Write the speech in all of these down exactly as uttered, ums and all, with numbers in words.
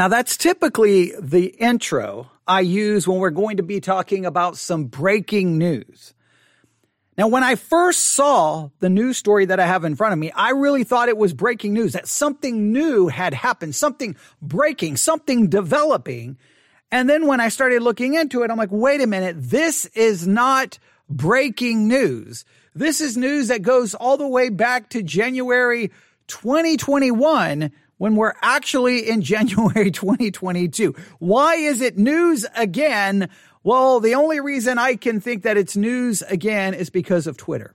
Now, that's typically the intro I use when we're going to be talking about some breaking news. Now, when I first saw the news story that I have in front of me, I really thought it was breaking news, that something new had happened, something breaking, something developing. And then when I started looking into it, I'm like, wait a minute, this is not breaking news. This is news that goes all the way back to January twenty twenty-one, when we're actually in January twenty twenty-two. Why is it news again? Well, the only reason I can think that it's news again is because of Twitter.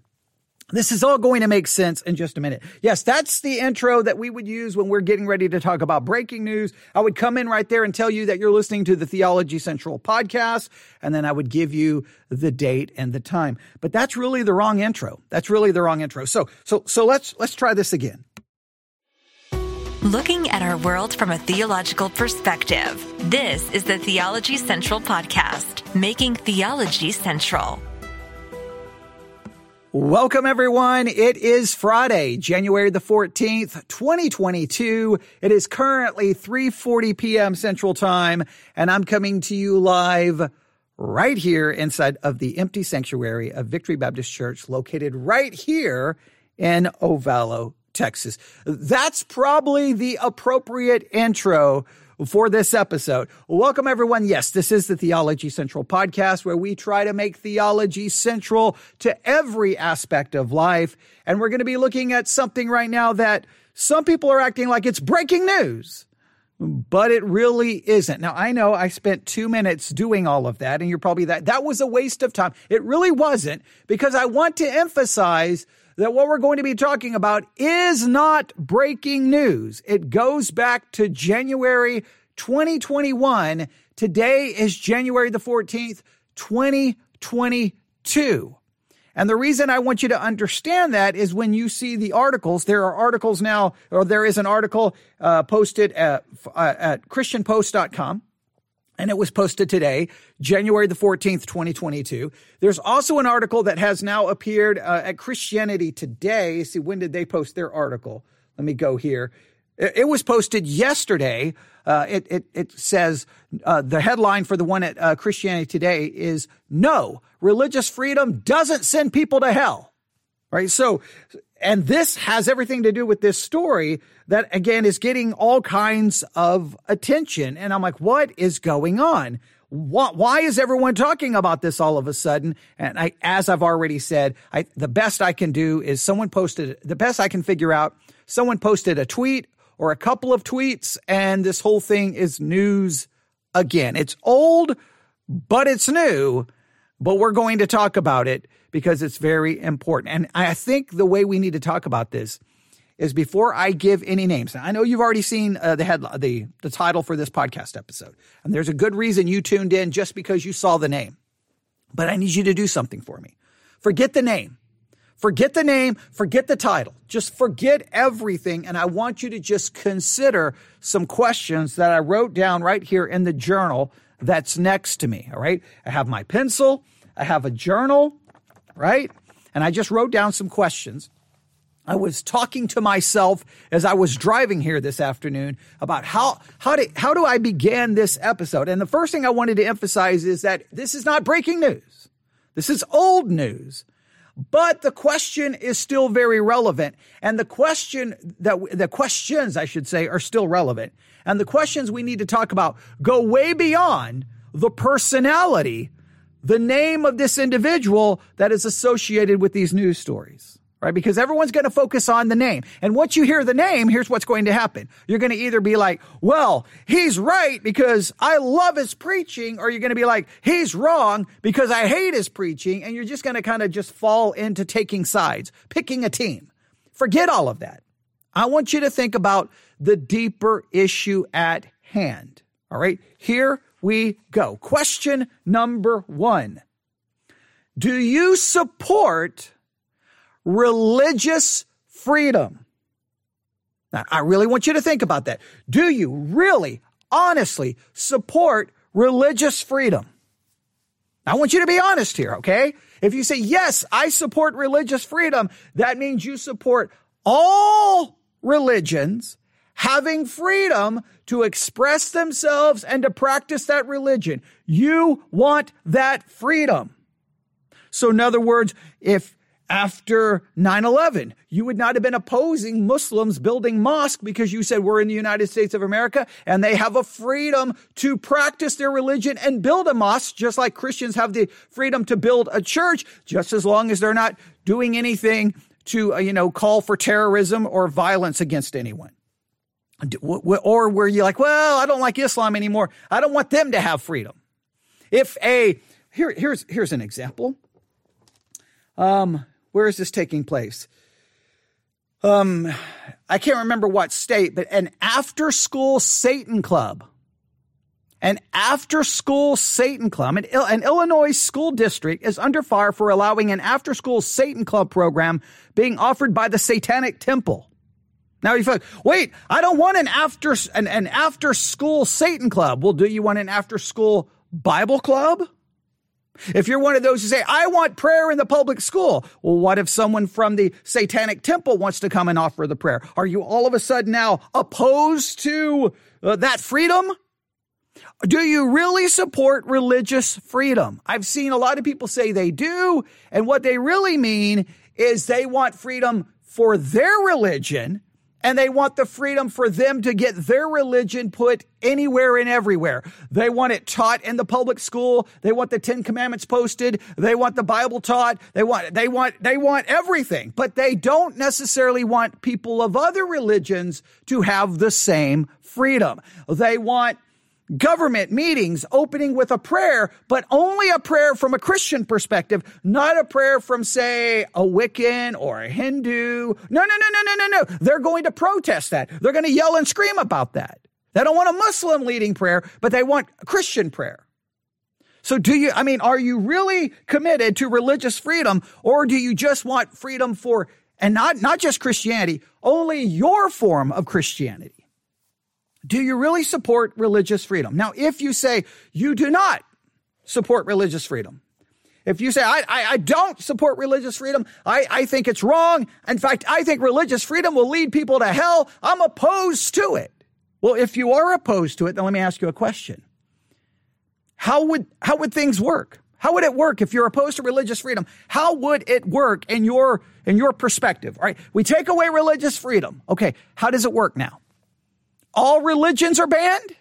This is all going to make sense in just a minute. Yes, that's the intro that we would use when we're getting ready to talk about breaking news. I would come in right there and tell you that you're listening to the Theology Central podcast, and then I would give you the date and the time. But that's really the wrong intro. That's really the wrong intro. So, so, so let's let's try this again. Looking at our world from a theological perspective, this is the Theology Central podcast, making theology central. Welcome, everyone. It is Friday, January the fourteenth, twenty twenty-two. It is currently three forty p.m. Central Time, and I'm coming to you live right here inside of the empty sanctuary of Victory Baptist Church, located right here in Ovalo, Texas. That's probably the appropriate intro for this episode. Welcome, everyone. Yes, this is the Theology Central podcast, where we try to make theology central to every aspect of life. And we're going to be looking at something right now that some people are acting like it's breaking news, but it really isn't. Now, I know I spent two minutes doing all of that, and you're probably that that was a waste of time. It really wasn't, because I want to emphasize that what we're going to be talking about is not breaking news. It goes back to January twenty twenty-one. Today is January the fourteenth, twenty twenty-two. And the reason I want you to understand that is when you see the articles, there are articles now, or there is an article uh, posted at, uh, at Christian Post dot com. And it was posted today, January the fourteenth, twenty twenty-two. There's also an article that has now appeared uh, at Christianity Today. See, when did they post their article? Let me go here. It, it was posted yesterday. Uh, it, it, it says, uh, the headline for the one at uh, Christianity Today is, "No, Religious Freedom Doesn't Send People to Hell." Right? So, and this has everything to do with this story that, again, is getting all kinds of attention. And I'm like, what is going on? Why is everyone talking about this all of a sudden? And I, as I've already said, I, the best I can do is someone posted, the best I can figure out, someone posted a tweet or a couple of tweets, and this whole thing is news again. It's old, but it's new, but we're going to talk about it, because it's very important. And I think the way we need to talk about this is before I give any names. Now, I know you've already seen uh, the headline, the, the title for this podcast episode, and there's a good reason you tuned in just because you saw the name. But I need you to do something for me. Forget the name. Forget the name. Forget the title. Just forget everything. And I want you to just consider some questions that I wrote down right here in the journal that's next to me. All right. I have my pencil. I have a journal. Right? And I just wrote down some questions. I was talking to myself as I was driving here this afternoon about how how do, how do I begin this episode? And the first thing I wanted to emphasize is that this is not breaking news. This is old news. But the question is still very relevant. And the question that the questions, I should say, are still relevant. And the questions we need to talk about go way beyond the personality, the name of this individual that is associated with these news stories, right? Because everyone's going to focus on the name. And once you hear the name, here's what's going to happen. You're going to either be like, well, he's right because I love his preaching, or you're going to be like, he's wrong because I hate his preaching. And you're just going to kind of just fall into taking sides, picking a team. Forget all of that. I want you to think about the deeper issue at hand, all right? Here we go. Question number one. Do you support religious freedom? Now, I really want you to think about that. Do you really, honestly support religious freedom? I want you to be honest here, okay? If you say, yes, I support religious freedom, that means you support all religions having freedom to express themselves and to practice that religion. You want that freedom. So in other words, if after nine eleven, you would not have been opposing Muslims building mosques because you said we're in the United States of America and they have a freedom to practice their religion and build a mosque, just like Christians have the freedom to build a church, just as long as they're not doing anything to, you know, call for terrorism or violence against anyone. Or were you like, well, I don't like Islam anymore. I don't want them to have freedom. If a, here, here's, here's an example. Um, Where is this taking place? Um, I can't remember what state, but an after-school Satan club. An after-school Satan club. An, an Illinois school district is under fire for allowing an after-school Satan club program being offered by the Satanic Temple. Now you feel like, wait, I don't want an after an, an after-school Satan club. Well, do you want an after-school Bible club? If you're one of those who say, I want prayer in the public school, well, what if someone from the Satanic Temple wants to come and offer the prayer? Are you all of a sudden now opposed to uh, that freedom? Do you really support religious freedom? I've seen a lot of people say they do, and what they really mean is they want freedom for their religion, and they want the freedom for them to get their religion put anywhere and everywhere. They want it taught in the public school. They want the Ten Commandments posted. They want the Bible taught. They want, they want, they want everything. But they don't necessarily want people of other religions to have the same freedom. They want government meetings opening with a prayer, but only a prayer from a Christian perspective, not a prayer from, say, a Wiccan or a Hindu. No, no, no, no, no, no, no. They're going to protest that. They're going to yell and scream about that. They don't want a Muslim leading prayer, but they want a Christian prayer. So do you, I mean, are you really committed to religious freedom, or do you just want freedom for, and not, not just Christianity, only your form of Christianity? Do you really support religious freedom? Now, if you say you do not support religious freedom, if you say, I, I, I don't support religious freedom, I, I think it's wrong. In fact, I think religious freedom will lead people to hell. I'm opposed to it. Well, if you are opposed to it, then let me ask you a question. How would, how would things work? How would it work if you're opposed to religious freedom? How would it work in your, in your perspective? All right, we take away religious freedom. Okay, how does it work now? All religions are banned,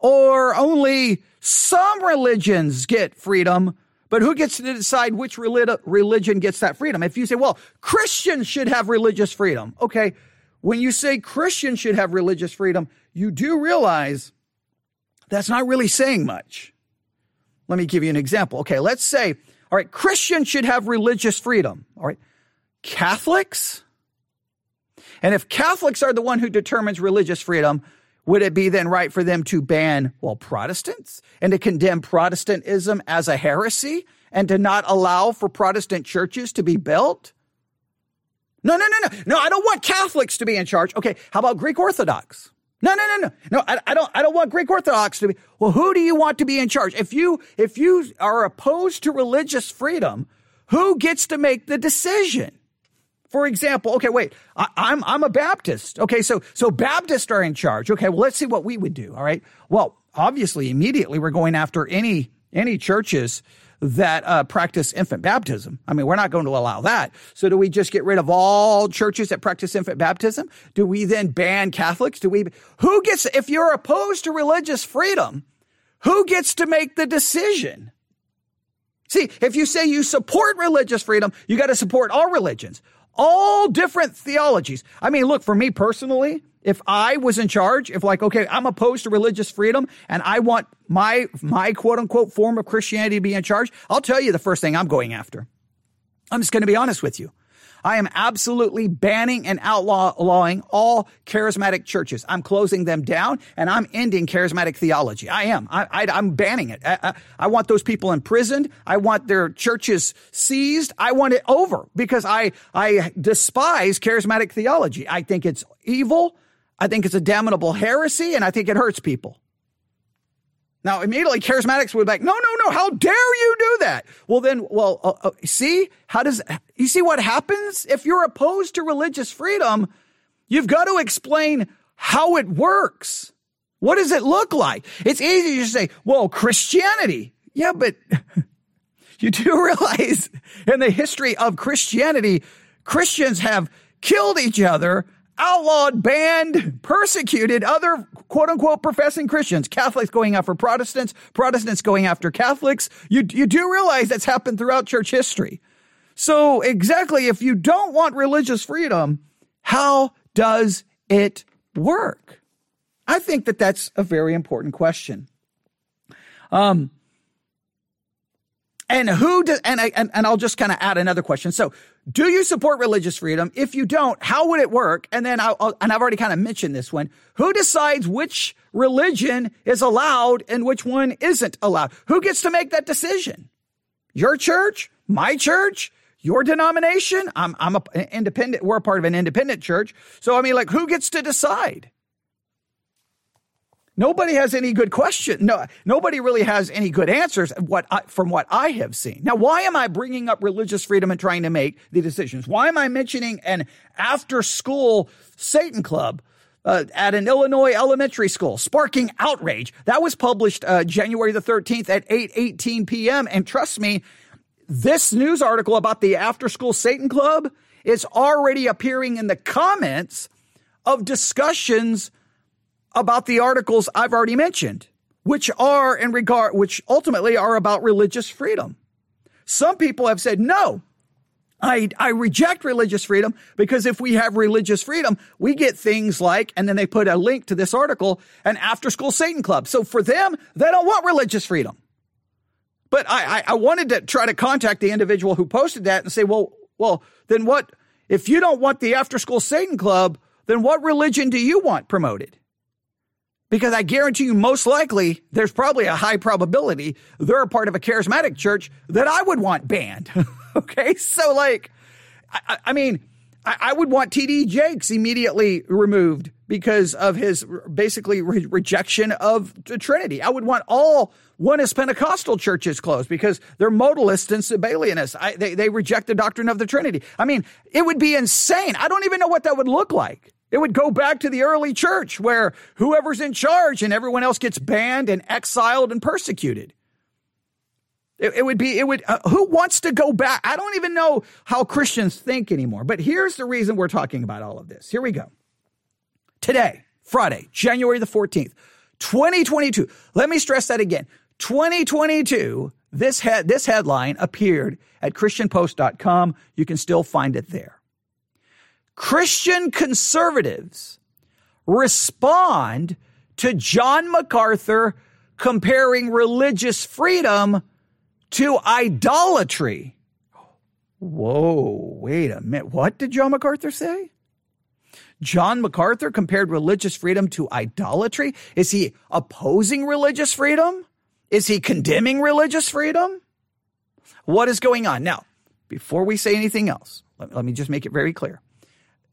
or only some religions get freedom, but who gets to decide which religion gets that freedom? If you say, well, Christians should have religious freedom. Okay, when you say Christians should have religious freedom, you do realize that's not really saying much. Let me give you an example. Okay, let's say, all right, Christians should have religious freedom. All right, Catholics? And if Catholics are the one who determines religious freedom, would it be then right for them to ban, well, Protestants and to condemn Protestantism as a heresy and to not allow for Protestant churches to be built? No, no, no, no. No, I don't want Catholics to be in charge. Okay, how about Greek Orthodox? No, no, no, no. No, I, I don't I don't want Greek Orthodox to be. Well, who do you want to be in charge? If you if you are opposed to religious freedom, who gets to make the decision? For example, okay, wait, I, I'm I'm a Baptist. Okay, so so Baptists are in charge. Okay, well, let's see what we would do, all right? Well, obviously, immediately we're going after any any churches that uh, practice infant baptism. I mean, we're not going to allow that. So do we just get rid of all churches that practice infant baptism? Do we then ban Catholics? Do we? Who gets, if you're opposed to religious freedom, who gets to make the decision? See, if you say you support religious freedom, you got to support all religions. All different theologies. I mean, look, for me personally, if I was in charge, if like, okay, I'm opposed to religious freedom and I want my, my quote unquote form of Christianity to be in charge, I'll tell you the first thing I'm going after. I'm just going to be honest with you. I am absolutely banning and outlawing all charismatic churches. I'm closing them down and I'm ending charismatic theology. I am. I, I, I'm banning it. I, I, I want those people imprisoned. I want their churches seized. I want it over because I, I despise charismatic theology. I think it's evil. I think it's a damnable heresy, and I think it hurts people. Now, immediately, charismatics would be like, no, no, no, how dare you do that? Well, then, well, uh, uh, see, how does, you see what happens? If you're opposed to religious freedom, You've got to explain how it works. What does it look like? It's easy to say, well, Christianity. Yeah, but you do realize in the history of Christianity, Christians have killed each other, outlawed, banned, persecuted other quote-unquote professing Christians, Catholics going after Protestants, Protestants going after Catholics. You, you do realize that's happened throughout church history. So exactly, if you don't want religious freedom, how does it work? I think that that's a very important question. Um, and who does, and I, and, and I'll just kind of add another question. So do you support religious freedom? If you don't, how would it work? And then I'll, I'll and I've already kind of mentioned this one. Who decides which religion is allowed and which one isn't allowed? Who gets to make that decision? Your church? My church? Your denomination? I'm, I'm a, an independent, we're a part of an independent church. So I mean, like, who gets to decide? Nobody has any good question. No, nobody really has any good answers what I, from what I have seen. Now, why am I bringing up religious freedom and trying to make the decisions? Why am I mentioning an after-school Satan club uh, at an Illinois elementary school, sparking outrage? That was published uh, January the thirteenth at eight eighteen p.m. And trust me, this news article about the after-school Satan club is already appearing in the comments of discussions about the articles I've already mentioned, which are in regard, which ultimately are about religious freedom. Some people have said, no, I, I reject religious freedom because if we have religious freedom, we get things like, and then they put a link to this article, an after-school Satan club. So for them, they don't want religious freedom. But I, I, I wanted to try to contact the individual who posted that and say, well, well, then what, if you don't want the after-school Satan club, then what religion do you want promoted? Because I guarantee you, most likely, there's probably a high probability they're a part of a charismatic church that I would want banned. Okay? So, like, I, I mean, I, I would want T D Jakes immediately removed because of his basically re- rejection of the Trinity. I would want all Oneness Pentecostal churches closed because they're modalists and Sabellianists. I, they, they reject the doctrine of the Trinity. I mean, it would be insane. I don't even know what that would look like. It would go back to the early church where whoever's in charge and everyone else gets banned and exiled and persecuted. It, it would be, it would, uh, who wants to go back? I don't even know how Christians think anymore. But here's the reason we're talking about all of this. Here we go. Today, Friday, January the fourteenth, twenty twenty-two. Let me stress that again. twenty twenty-two, this head, this headline appeared at Christian Post dot com. You can still find it there. Christian conservatives respond to John MacArthur comparing religious freedom to idolatry. Whoa, wait a minute. What did John MacArthur say? John MacArthur compared religious freedom to idolatry? Is he opposing religious freedom? Is he condemning religious freedom? What is going on? Now, before we say anything else, let, let me just make it very clear.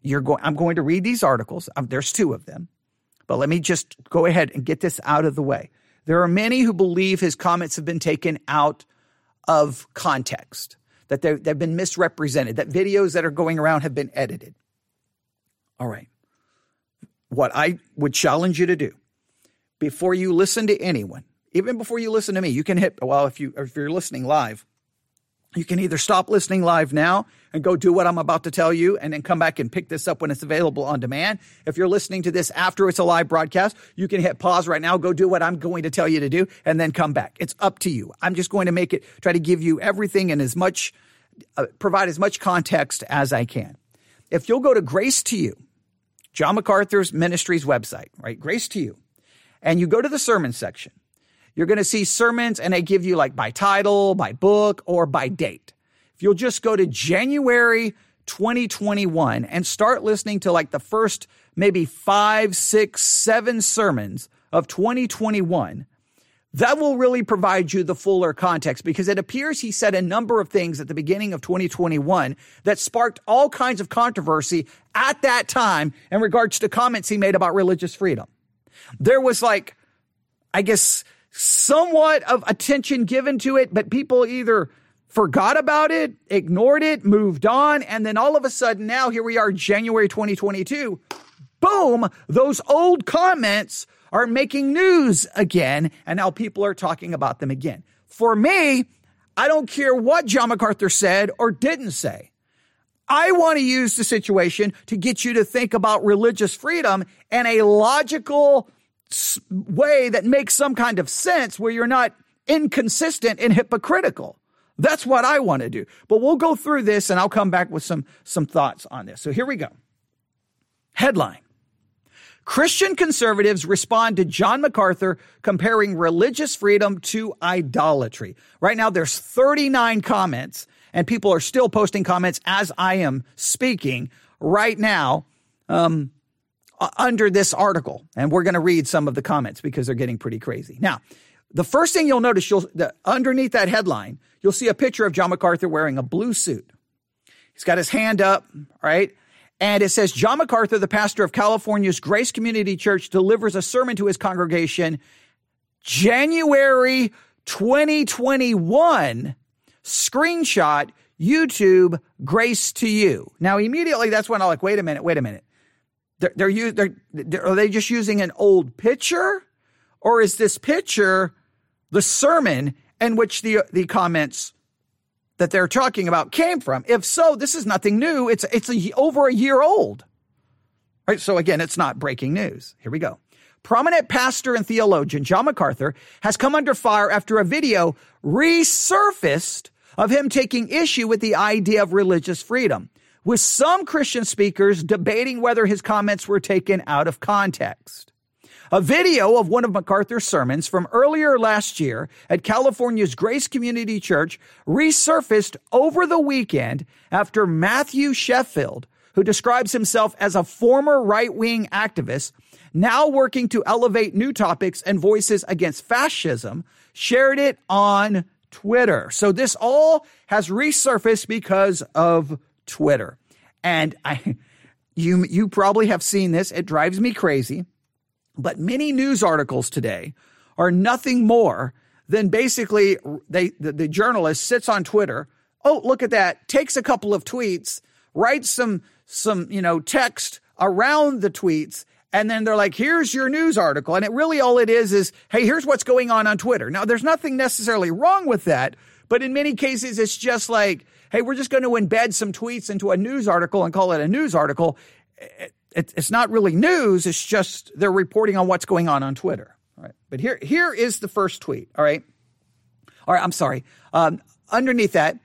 You're going, I'm going to read these articles. Um, there's two of them, but let me just go ahead and get this out of the way. There are many who believe his comments have been taken out of context, that they've been misrepresented, that videos that are going around have been edited. All right. What I would challenge you to do before you listen to anyone, even before you listen to me, you can hit, well, if you, if you're listening live, you can either stop listening live now and go do what I'm about to tell you and then come back and pick this up when it's available on demand. If you're listening to this after it's a live broadcast, you can hit pause right now, go do what I'm going to tell you to do, and then come back. It's up to you. I'm just going to make it, try to give you everything and as much, uh, provide as much context as I can. If you'll go to Grace To You, John MacArthur's ministry's website, right? Grace To You. And you go to the sermon section. You're going to see sermons, and they give you like by title, by book, or by date. If you'll just go to January twenty twenty-one and start listening to like the first maybe five, six, seven sermons of twenty twenty-one, that will really provide you the fuller context because it appears he said a number of things at the beginning of twenty twenty-one that sparked all kinds of controversy at that time in regards to comments he made about religious freedom. There was like, I guess, somewhat of attention given to it, but people either forgot about it, ignored it, moved on. And then all of a sudden now, here we are, January twenty twenty-two. Boom, those old comments are making news again. And now people are talking about them again. For me, I don't care what John MacArthur said or didn't say. I want to use the situation to get you to think about religious freedom in a logical way that makes some kind of sense, where you're not inconsistent and hypocritical. That's what I want to do. But we'll go through this and I'll come back with some, some thoughts on this. So here we go. Headline: Christian conservatives respond to John MacArthur comparing religious freedom to idolatry. Right now, there's thirty-nine comments, and people are still posting comments as I am speaking right now um, under this article. And we're going to read some of the comments because they're getting pretty crazy. Now, the first thing you'll notice, you'll, the, underneath that headline, you'll see a picture of John MacArthur wearing a blue suit. He's got his hand up, right? And it says, John MacArthur, the pastor of California's Grace Community Church, delivers a sermon to his congregation, January twenty twenty-one, screenshot, YouTube, Grace to You. Now, immediately, that's when I'm like, wait a minute, wait a minute. They're, they're, they're, they're, are they just using an old picture? Or is this picture the sermon in which the the comments that they're talking about came from? If so, this is nothing new. It's it's a, over a year old. All right, so again, it's not breaking news. Here we go. Prominent pastor and theologian John MacArthur has come under fire after a video resurfaced of him taking issue with the idea of religious freedom, with some Christian speakers debating whether his comments were taken out of context. A video of one of MacArthur's sermons from earlier last year at California's Grace Community Church resurfaced over the weekend after Matthew Sheffield, who describes himself as a former right-wing activist, now working to elevate new topics and voices against fascism, shared it on Twitter. So this all has resurfaced because of Twitter. And I, you, you probably have seen this. It drives me crazy. But many news articles today are nothing more than basically they, the, the journalist sits on Twitter. Oh, look at that. Takes a couple of tweets, writes some, some, you know, text around the tweets. And then they're like, here's your news article. And it really all it is is, hey, here's what's going on on Twitter. Now, there's nothing necessarily wrong with that. But in many cases, it's just like, hey, we're just going to embed some tweets into a news article and call it a news article. It, It's not really news. It's just they're reporting on what's going on on Twitter. All right. But here, here is the first tweet. All right. All right. I'm sorry. Um, underneath that,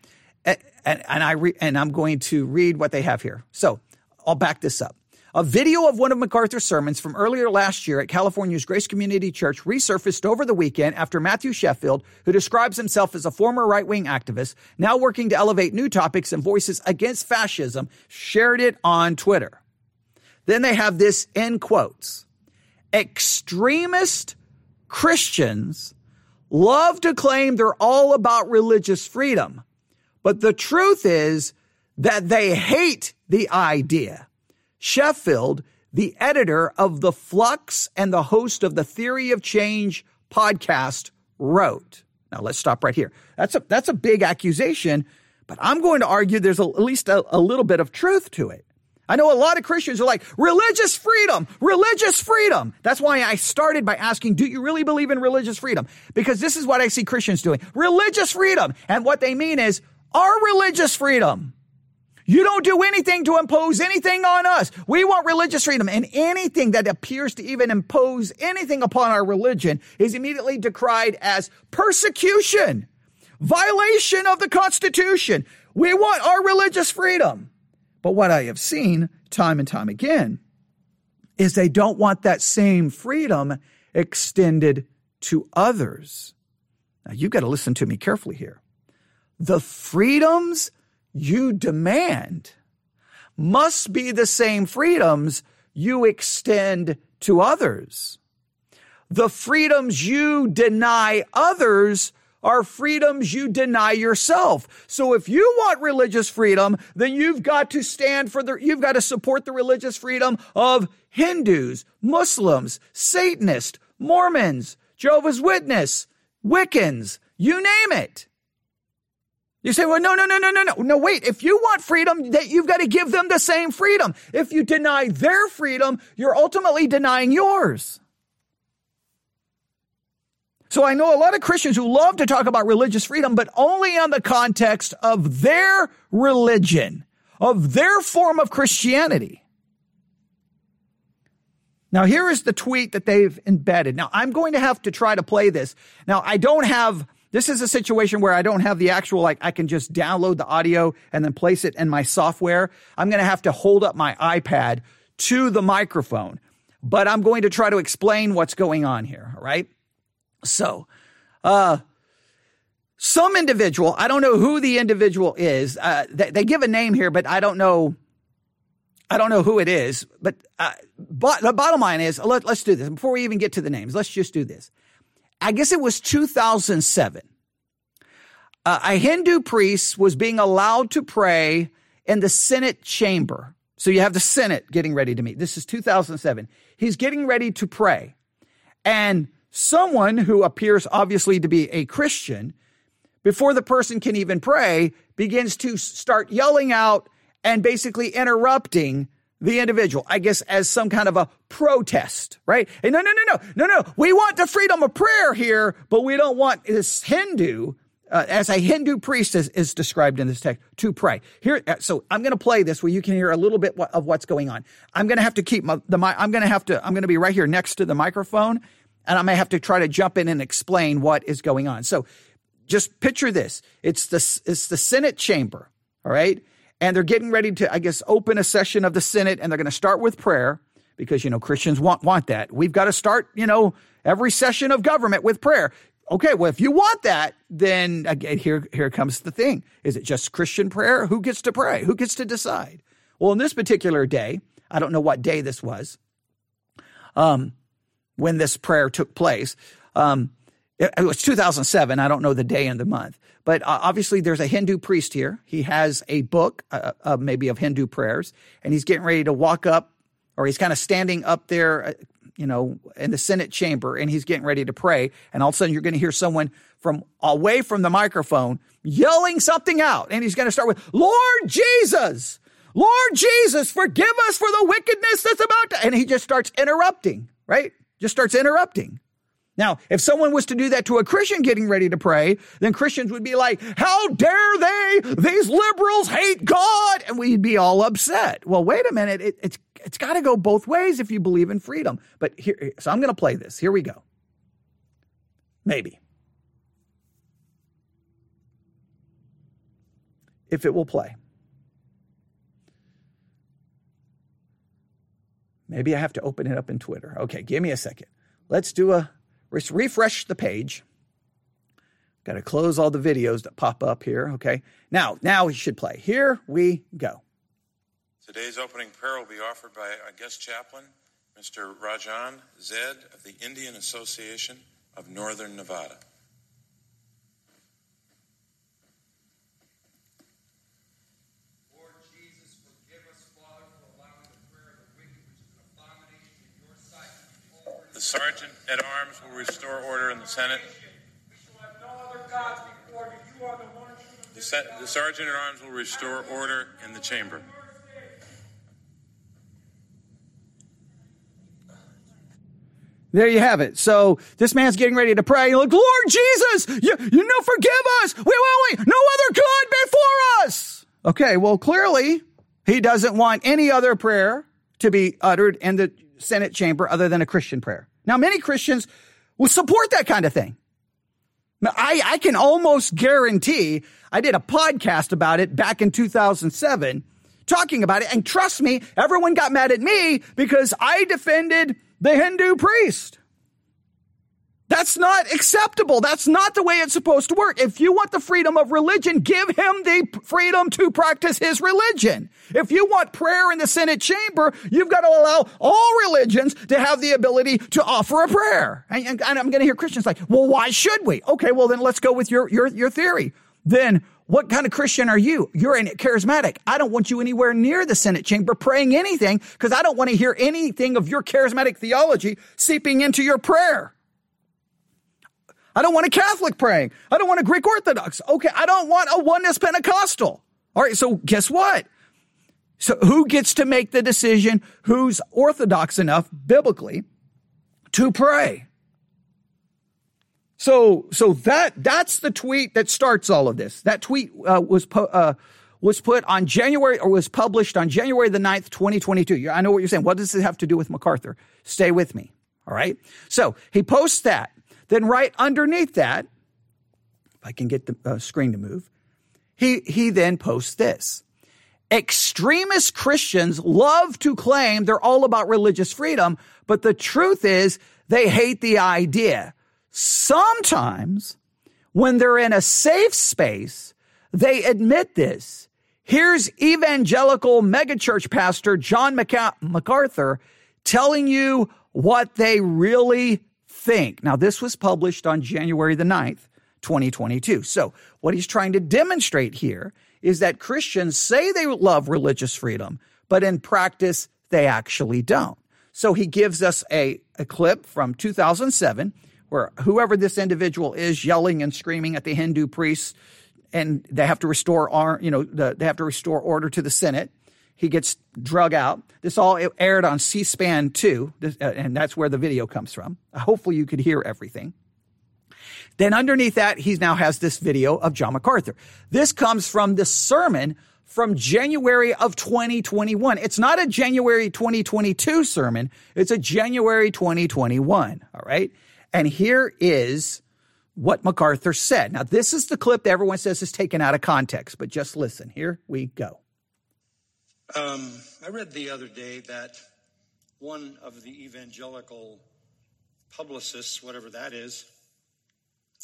and, and I re, and I'm going to read what they have here. So I'll back this up. A video of one of MacArthur's sermons from earlier last year at California's Grace Community Church resurfaced over the weekend after Matthew Sheffield, who describes himself as a former right-wing activist, now working to elevate new topics and voices against fascism, shared it on Twitter. Then they have this in quotes: extremist Christians love to claim they're all about religious freedom, but the truth is that they hate the idea. Sheffield, the editor of The Flux and the host of the Theory of Change podcast, wrote. Now let's stop right here. That's a, that's a big accusation, but I'm going to argue there's a, at least a, a little bit of truth to it. I know a lot of Christians are like, religious freedom, religious freedom. That's why I started by asking, do you really believe in religious freedom? Because this is what I see Christians doing. Religious freedom. And what they mean is our religious freedom. You don't do anything to impose anything on us. We want religious freedom. And anything that appears to even impose anything upon our religion is immediately decried as persecution, violation of the Constitution. We want our religious freedom. But what I have seen time and time again is they don't want that same freedom extended to others. Now, you've got to listen to me carefully here. The freedoms you demand must be the same freedoms you extend to others. The freedoms you deny others are freedoms you deny yourself. So if you want religious freedom, then you've got to stand for the, you've got to support the religious freedom of Hindus, Muslims, Satanists, Mormons, Jehovah's Witness, Wiccans, you name it. You say, well, no, no, no, no, no, no. No, wait. If you want freedom, that you've got to give them the same freedom. If you deny their freedom, you're ultimately denying yours. So I know a lot of Christians who love to talk about religious freedom, but only on the context of their religion, of their form of Christianity. Now, here is the tweet that they've embedded. Now, I'm going to have to try to play this. Now, I don't have... This is a situation where I don't have the actual, like, I can just download the audio and then place it in my software. I'm going to have to hold up my iPad to the microphone, but I'm going to try to explain what's going on here, all right? So, uh, some individual, I don't know who the individual is. Uh, they, they give a name here, but I don't know, I don't know who it is. But, uh, but the bottom line is, let, let's do this. Before we even get to the names, let's just do this. I guess it was two thousand seven. Uh, a Hindu priest was being allowed to pray in the Senate chamber. So you have the Senate getting ready to meet. This is two thousand seven. He's getting ready to pray. And someone who appears obviously to be a Christian, before the person can even pray, begins to start yelling out and basically interrupting the individual, I guess, as some kind of a protest, right? And no, no, no, no, no, no. We want the freedom of prayer here, but we don't want this Hindu, uh, as a Hindu priest is, is described in this text, to pray. Here, so I'm going to play this where you can hear a little bit of what's going on. I'm going to have to keep my, the my, I'm going to have to, I'm going to be right here next to the microphone, and I may have to try to jump in and explain what is going on. So just picture this. It's the, it's the Senate chamber, all right? And they're getting ready to, I guess, open a session of the Senate, and they're going to start with prayer because, you know, Christians want, want that. We've got to start, you know, every session of government with prayer. Okay, well, if you want that, then again, here, here comes the thing. Is it just Christian prayer? Who gets to pray? Who gets to decide? Well, on this particular day, I don't know what day this was, um, when this prayer took place. Um, it, it was two thousand seven. I don't know the day and the month. But obviously, there's a Hindu priest here. He has a book, uh, uh, maybe of Hindu prayers, and he's getting ready to walk up, or he's kind of standing up there, uh, you know, in the Senate chamber, and he's getting ready to pray. And all of a sudden, you're going to hear someone from away from the microphone yelling something out, and he's going to start with, "Lord Jesus, Lord Jesus, forgive us for the wickedness that's about to," and he just starts interrupting, right? Just starts interrupting. Now, if someone was to do that to a Christian getting ready to pray, then Christians would be like, how dare they? These liberals hate God. And we'd be all upset. Well, wait a minute. It, it's it's got to go both ways if you believe in freedom. But here, so I'm going to play this. Here we go. Maybe. If it will play. Maybe I have to open it up in Twitter. Okay, give me a second. Let's do a... Let's refresh the page. Got to close all the videos that pop up here. Okay. Now, now we should play. Here we go. Today's opening prayer will be offered by our guest chaplain, Mister Rajan Zed of the Indian Association of Northern Nevada. The sergeant at arms will restore order in the Senate. We shall have no other gods before you. You are the one true. The, se- the sergeant at arms will restore order in the chamber. There you have it. So this man's getting ready to pray. You're like, Lord Jesus, you, you know, forgive us. We will no other God before us. Okay, well, clearly he doesn't want any other prayer to be uttered in the Senate chamber other than a Christian prayer. Now, many Christians will support that kind of thing. Now, I, I can almost guarantee I did a podcast about it back in two thousand seven talking about it. And trust me, everyone got mad at me because I defended the Hindu priest. That's not acceptable. That's not the way it's supposed to work. If you want the freedom of religion, give him the freedom to practice his religion. If you want prayer in the Senate chamber, you've got to allow all religions to have the ability to offer a prayer. And, and, and I'm going to hear Christians like, well, why should we? Okay, well, then let's go with your, your, your theory. Then what kind of Christian are you? You're a charismatic. I don't want you anywhere near the Senate chamber praying anything because I don't want to hear anything of your charismatic theology seeping into your prayer. I don't want a Catholic praying. I don't want a Greek Orthodox. Okay, I don't want a oneness Pentecostal. All right, so guess what? So who gets to make the decision who's orthodox enough biblically to pray? So so that that's the tweet that starts all of this. That tweet uh, was po- uh, was put on January or was published on January the ninth, twenty twenty-two. I know what you're saying. What does it have to do with MacArthur? Stay with me. All right. So he posts that. Then right underneath that, if I can get the uh, screen to move, he he then posts this. Extremist Christians love to claim they're all about religious freedom, but the truth is they hate the idea. Sometimes when they're in a safe space, they admit this. Here's evangelical megachurch pastor John Maca- MacArthur telling you what they really think. Now, this was published on January the ninth, twenty twenty-two. So what he's trying to demonstrate here is that Christians say they love religious freedom, but in practice, they actually don't. So he gives us a, a clip from two thousand seven where whoever this individual is yelling and screaming at the Hindu priests, and they have to restore, you know, they have to restore order to the Senate. He gets drug out. This all aired on C-SPAN two, and that's where the video comes from. Hopefully you could hear everything. Then underneath that, he now has this video of John MacArthur. This comes from the sermon from January of twenty twenty-one. It's not a January twenty twenty-two sermon. It's a January twenty twenty-one, all right? And here is what MacArthur said. Now, this is the clip that everyone says is taken out of context, but just listen. Here we go. Um, I read the other day that one of the evangelical publicists, whatever that is,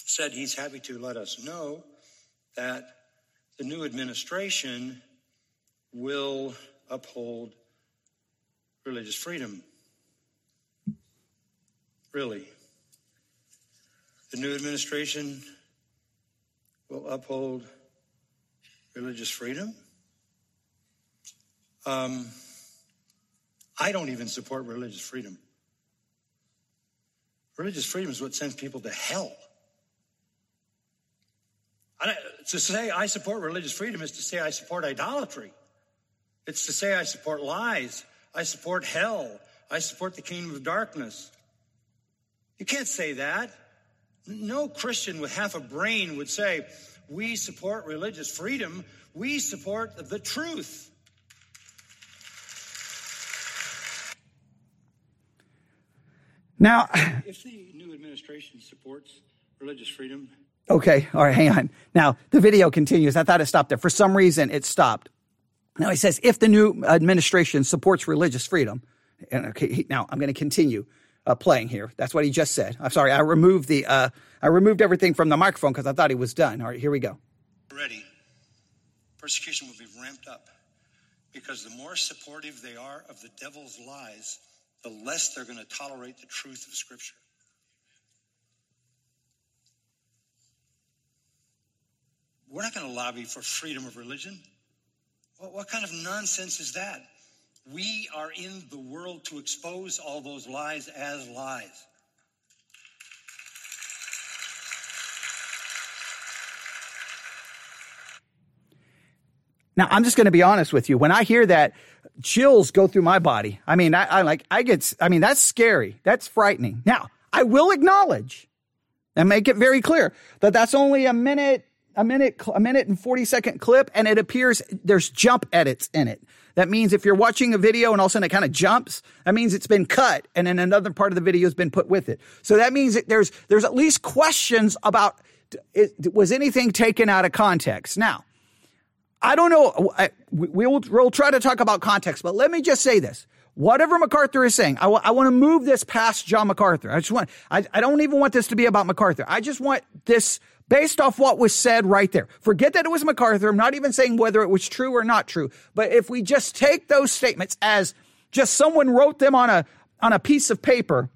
said he's happy to let us know that the new administration will uphold religious freedom. Really? The new administration will uphold religious freedom? Um, I don't even support religious freedom. Religious freedom is what sends people to hell. I, to say I support religious freedom is to say I support idolatry. It's to say I support lies. I support hell. I support the kingdom of darkness. You can't say that. No Christian with half a brain would say, we support religious freedom. We support the truth. Now, if the new administration supports religious freedom. Okay. All right. Hang on. Now, the video continues. I thought it stopped there. For some reason, it stopped. Now, he says, if the new administration supports religious freedom. And okay, he, now I'm going to continue uh, playing here. That's what he just said. I'm sorry. I removed the, uh, I removed everything from the microphone because I thought he was done. All right. Here we go. Already, persecution will be ramped up because the more supportive they are of the devil's lies, the less they're going to tolerate the truth of Scripture. We're not going to lobby for freedom of religion. What, what kind of nonsense is that? We are in the world to expose all those lies as lies. Now, I'm just going to be honest with you. When I hear that, chills go through my body. I mean, I, I like, I get, I mean, that's scary. That's frightening. Now, I will acknowledge and make it very clear that that's only a minute, a minute, a minute and forty second clip. And it appears there's jump edits in it. That means if you're watching a video and all of a sudden it kind of jumps, that means it's been cut. And then another part of the video has been put with it. So that means that there's, there's at least questions about it, was anything taken out of context? Now, I don't know. We'll, we'll try to talk about context, but let me just say this. Whatever MacArthur is saying, I, w- I want to move this past John MacArthur. I just want, I, I don't even want this to be about MacArthur. I just want this based off what was said right there. Forget that it was MacArthur. I'm not even saying whether it was true or not true. But if we just take those statements as just someone wrote them on a, on a piece of paper,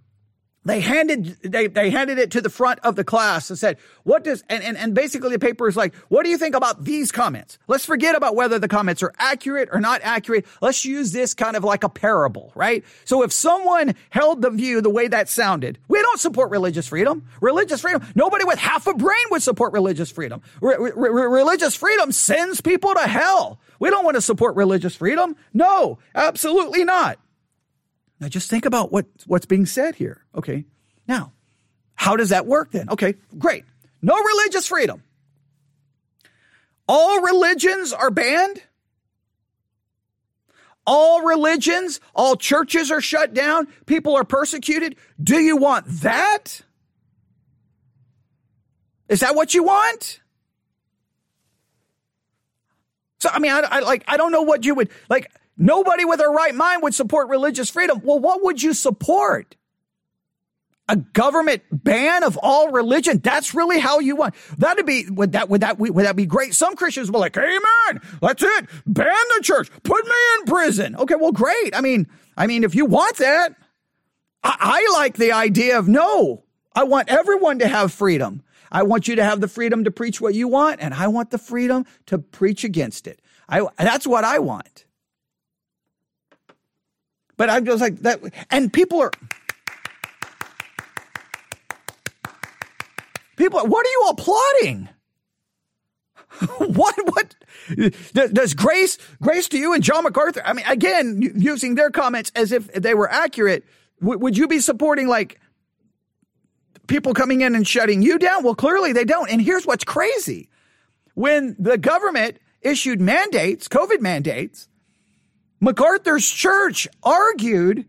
They handed they they handed it to the front of the class and said, what does, and, and, and basically the paper is like, what do you think about these comments? Let's forget about whether the comments are accurate or not accurate. Let's use this kind of like a parable, right? So if someone held the view the way that sounded, we don't support religious freedom. Religious freedom, nobody with half a brain would support religious freedom. Re- re- religious freedom sends people to hell. We don't want to support religious freedom. No, absolutely not. Now, just think about what, what's being said here. Okay, now, how does that work then? Okay, great. No religious freedom. All religions are banned. All religions, all churches are shut down. People are persecuted. Do you want that? Is that what you want? So, I mean, I, I like, I don't know what you would, like, nobody with their right mind would support religious freedom. Well, what would you support? A government ban of all religion? That's really how you want. That'd be, would that, would that, would that be great? Some Christians were like, amen, that's it. Ban the church. Put me in prison. Okay, well, great. I mean, I mean, if you want that, I, I like the idea of no, I want everyone to have freedom. I want you to have the freedom to preach what you want, and I want the freedom to preach against it. I, that's what I want. But I'm just like that, and people are, people, what are you applauding? What, what, does grace, grace to you and John MacArthur, I mean, again, using their comments as if they were accurate, w- would you be supporting like people coming in and shutting you down? Well, clearly they don't. And here's what's crazy. When the government issued mandates, COVID mandates, MacArthur's church argued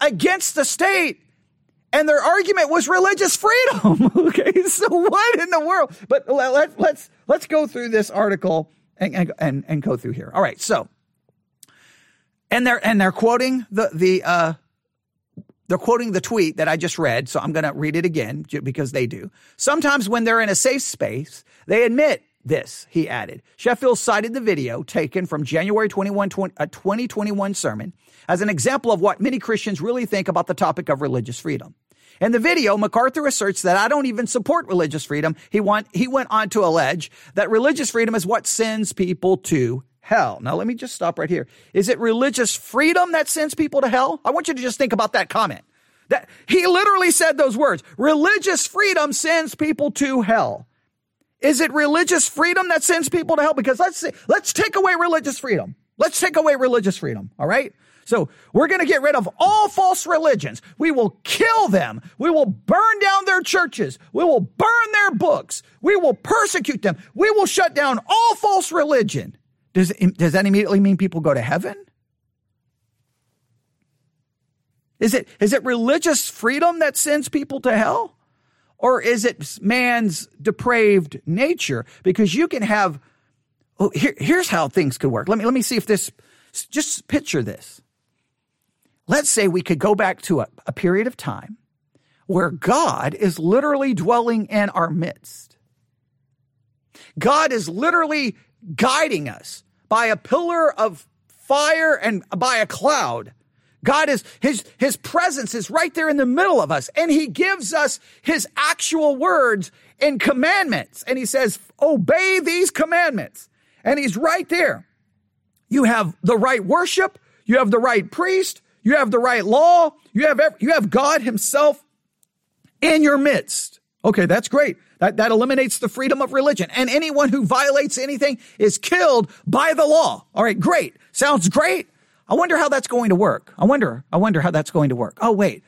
against the state, and their argument was religious freedom. Okay, so what in the world? But let's let's let's go through this article and and and go through here. All right, so and they're and they're quoting the the uh, they're quoting the tweet that I just read. So I'm going to read it again because they do. Sometimes when they're in a safe space, they admit this, he added. Sheffield cited the video taken from January twenty-first, twenty twenty-one sermon as an example of what many Christians really think about the topic of religious freedom. In the video, MacArthur asserts that I don't even support religious freedom. He, want, he went on to allege that religious freedom is what sends people to hell. Now, let me just stop right here. Is it religious freedom that sends people to hell? I want you to just think about that comment. That he literally said those words. Religious freedom sends people to hell. Is it religious freedom that sends people to hell? Because let's see, let's take away religious freedom. Let's take away religious freedom. All right. So we're going to get rid of all false religions. We will kill them. We will burn down their churches. We will burn their books. We will persecute them. We will shut down all false religion. Does, does that immediately mean people go to heaven? Is it, is it religious freedom that sends people to hell? Or is it man's depraved nature? Because you can have, oh, here, here's how things could work. Let me, let me see if this, just picture this. Let's say we could go back to a, a period of time where God is literally dwelling in our midst. God is literally guiding us by a pillar of fire and by a cloud. God is, his, his presence is right there in the middle of us. And he gives us his actual words and commandments. And he says, obey these commandments. And he's right there. You have the right worship. You have the right priest. You have the right law. You have, you have God himself in your midst. Okay, that's great. That, that eliminates the freedom of religion. And anyone who violates anything is killed by the law. All right, great. Sounds great. I wonder how that's going to work. I wonder, I wonder how that's going to work. Oh, wait.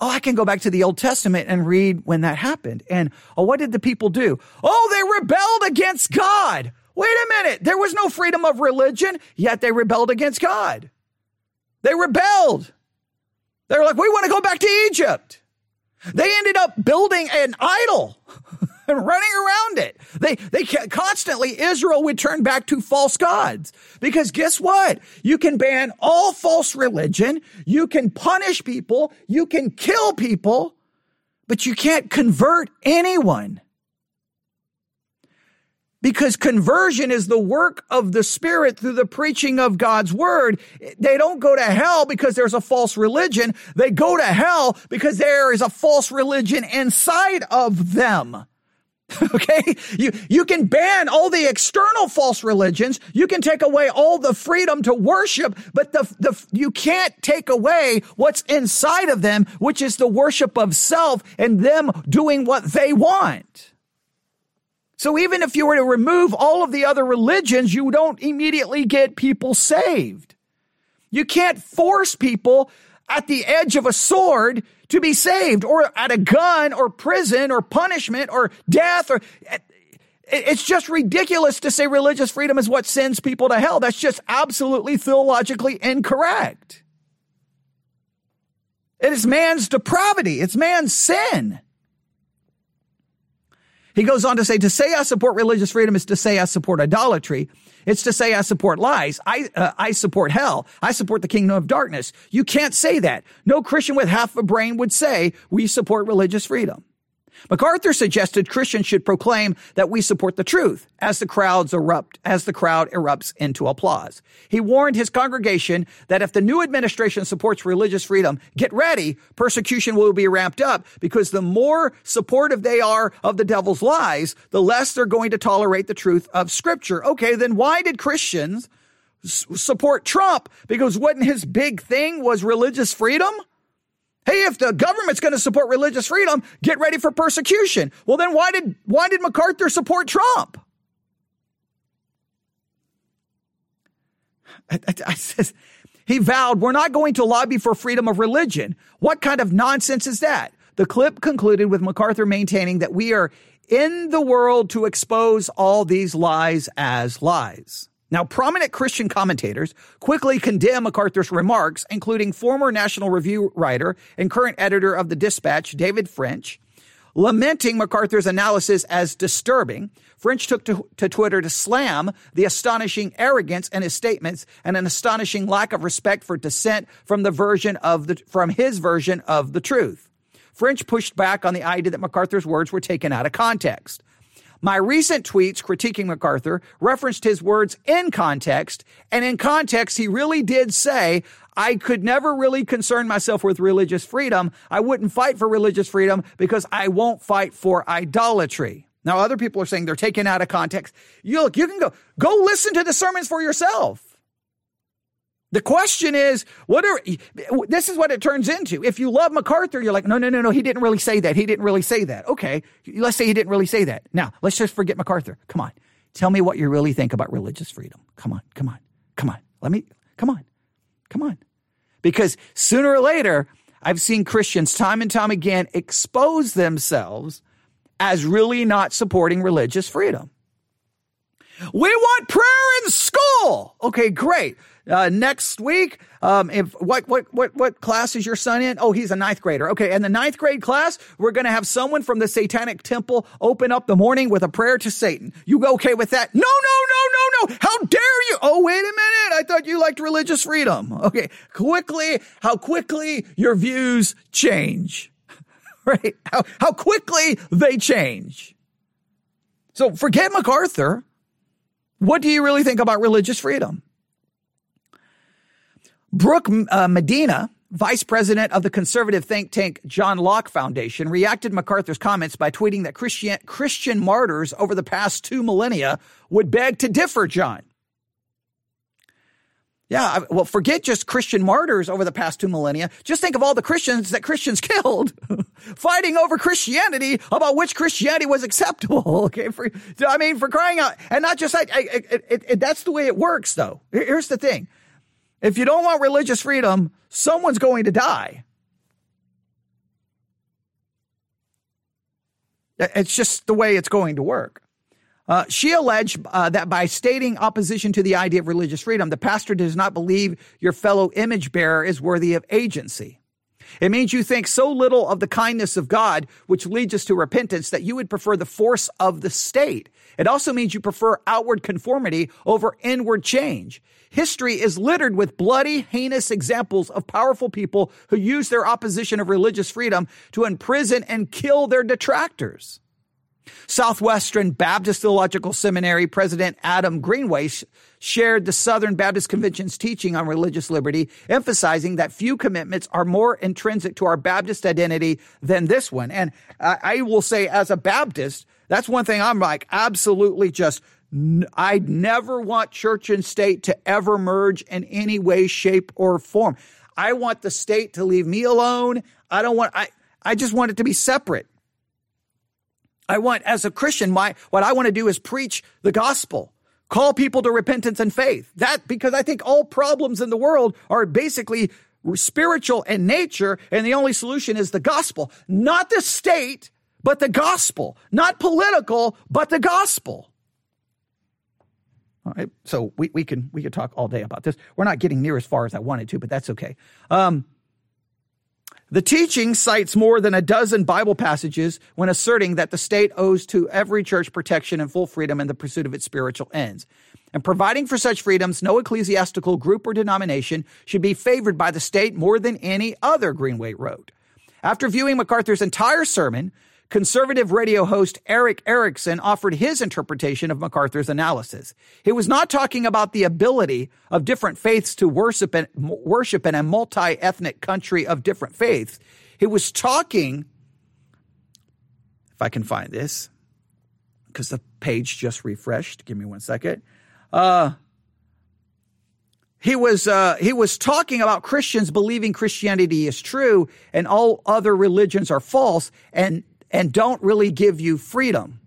Oh, I can go back to the Old Testament and read when that happened. And oh, what did the people do? Oh, they rebelled against God. Wait a minute. There was no freedom of religion, yet they rebelled against God. They rebelled. They were like, we want to go back to Egypt. They ended up building an idol and running around it. They they constantly, Israel would turn back to false gods. Because guess what? You can ban all false religion. You can punish people. You can kill people. But you can't convert anyone. because conversion is the work of the Spirit through the preaching of God's word. They don't go to hell because there's a false religion. They go to hell because there is a false religion inside of them. Okay? You, you can ban all the external false religions. You can take away all the freedom to worship, but the, the, you can't take away what's inside of them, which is the worship of self and them doing what they want. So even if you were to remove all of the other religions, you don't immediately get people saved. You can't force people at the edge of a sword to be saved, or at a gun, or prison, or punishment, or death. Or it's just ridiculous to say religious freedom is what sends people to hell. That's just absolutely theologically incorrect. It is man's depravity. It's man's sin. He goes on to say, to say I support religious freedom is to say I support idolatry. It's to say I support lies. I uh, I support hell. I support the kingdom of darkness. You can't say that. No Christian with half a brain would say we support religious freedom. MacArthur suggested Christians should proclaim that we support the truth as the crowds erupt, as the crowd erupts into applause. He warned his congregation that if the new administration supports religious freedom, get ready, persecution will be ramped up, because the more supportive they are of the devil's lies, the less they're going to tolerate the truth of Scripture. Okay, then why did Christians s- support Trump? Because wasn't his big thing was religious freedom? Hey, if the government's going to support religious freedom, get ready for persecution. Well, then why did why did MacArthur support Trump? I, I, I says, he vowed, we're not going to lobby for freedom of religion. What kind of nonsense is that? The clip concluded with MacArthur maintaining that we are in the world to expose all these lies as lies. Now, prominent Christian commentators quickly condemn MacArthur's remarks, including former National Review writer and current editor of the Dispatch, David French, lamenting MacArthur's analysis as disturbing. French took to, to Twitter to slam the astonishing arrogance in his statements and an astonishing lack of respect for dissent from the version of the from his version of the truth. French pushed back on the idea that MacArthur's words were taken out of context. My recent tweets critiquing MacArthur referenced his words in context, and in context, he really did say, I could never really concern myself with religious freedom. I wouldn't fight for religious freedom because I won't fight for idolatry. Now, other people are saying they're taken out of context. You look, you can go, go listen to the sermons for yourself. The question is, what are, this is what it turns into. If you love MacArthur, you're like, no, no, no, no, he didn't really say that. He didn't really say that. Okay, let's say he didn't really say that. Now, let's just forget MacArthur. Come on. Tell me what you really think about religious freedom. Come on, come on, come on. Let me, come on, come on. Because sooner or later, I've seen Christians time and time again expose themselves as really not supporting religious freedom. We want prayer in school. Okay, great. Uh, next week, um, if what what what what class is your son in? Oh, he's a ninth grader. Okay, in the ninth grade class, we're going to have someone from the Satanic Temple open up the morning with a prayer to Satan. You okay with that? No, no, no, no, no. How dare you? Oh, wait a minute. I thought you liked religious freedom. Okay, quickly, how quickly your views change, right? How how quickly they change. So forget MacArthur. What do you really think about religious freedom? Brooke uh, Medina, vice president of the conservative think tank John Locke Foundation, reacted to MacArthur's comments by tweeting that Christian, Christian martyrs over the past two millennia would beg to differ, John. Yeah, well, forget just Christian martyrs over the past two millennia. Just think of all the Christians that Christians killed fighting over Christianity about which Christianity was acceptable. Okay, for, I mean, for crying out. And not just that, I, it, it, it, that's the way it works, though. Here's the thing. If you don't want religious freedom, someone's going to die. It's just the way it's going to work. Uh, she alleged uh, that by stating opposition to the idea of religious freedom, the pastor does not believe your fellow image bearer is worthy of agency. It means you think so little of the kindness of God, which leads us to repentance, that you would prefer the force of the state. It also means you prefer outward conformity over inward change. History is littered with bloody, heinous examples of powerful people who use their opposition of religious freedom to imprison and kill their detractors. Southwestern Baptist Theological Seminary President Adam Greenway sh- shared the Southern Baptist Convention's teaching on religious liberty, emphasizing that few commitments are more intrinsic to our Baptist identity than this one. And I, I will say, as a Baptist, that's one thing I'm like, absolutely just, n- I'd never want church and state to ever merge in any way, shape, or form. I want the state to leave me alone. I don't want, I, I just want it to be separate. I want, as a Christian, my, what I want to do is preach the gospel, call people to repentance and faith. That, because I think all problems in the world are basically spiritual in nature, and the only solution is the gospel. Not the state, but the gospel. Not political, but the gospel. All right, so we, we can we can talk all day about this. We're not getting near as far as I wanted to, but that's okay. Um, The teaching cites more than a dozen Bible passages when asserting that the state owes to every church protection and full freedom in the pursuit of its spiritual ends. And providing for such freedoms, no ecclesiastical group or denomination should be favored by the state more than any other, Greenway wrote. After viewing MacArthur's entire sermon, conservative radio host Eric Erickson offered his interpretation of MacArthur's analysis. He was not talking about the ability of different faiths to worship in, worship in a multi-ethnic country of different faiths. He was talking, if I can find this, because the page just refreshed. Give me one second. Uh, He was uh, he was talking about Christians believing Christianity is true and all other religions are false, and and don't really give you freedom.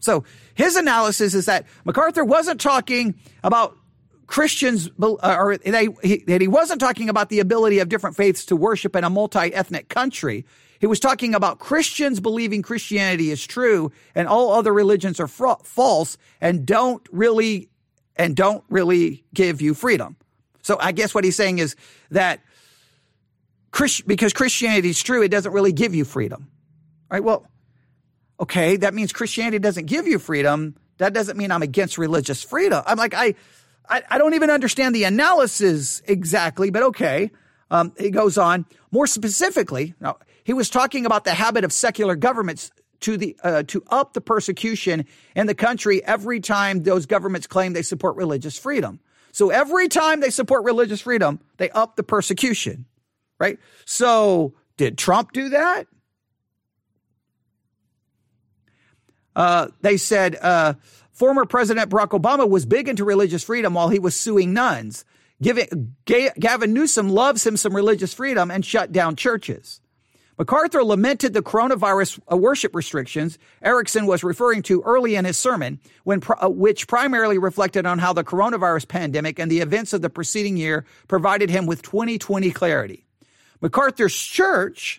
So his analysis is that MacArthur wasn't talking about Christians, or they, he, that he wasn't talking about the ability of different faiths to worship in a multi-ethnic country. He was talking about Christians believing Christianity is true and all other religions are fr- false and don't really and don't really give you freedom. So I guess what he's saying is that Christ, because Christianity is true, it doesn't really give you freedom. Right, well, okay, that means Christianity doesn't give you freedom. That doesn't mean I'm against religious freedom. I'm like, I I, I don't even understand the analysis exactly, but okay. Um, he goes on. More specifically, now, he was talking about the habit of secular governments to the uh, to up the persecution in the country every time those governments claim they support religious freedom. So every time they support religious freedom, they up the persecution, right? So did Trump do that? Uh, they said uh, former President Barack Obama was big into religious freedom while he was suing nuns. Giving, G- Gavin Newsom loves him some religious freedom and shut down churches. MacArthur lamented the coronavirus worship restrictions Erickson was referring to early in his sermon, when pro- which primarily reflected on how the coronavirus pandemic and the events of the preceding year provided him with twenty twenty clarity. MacArthur's church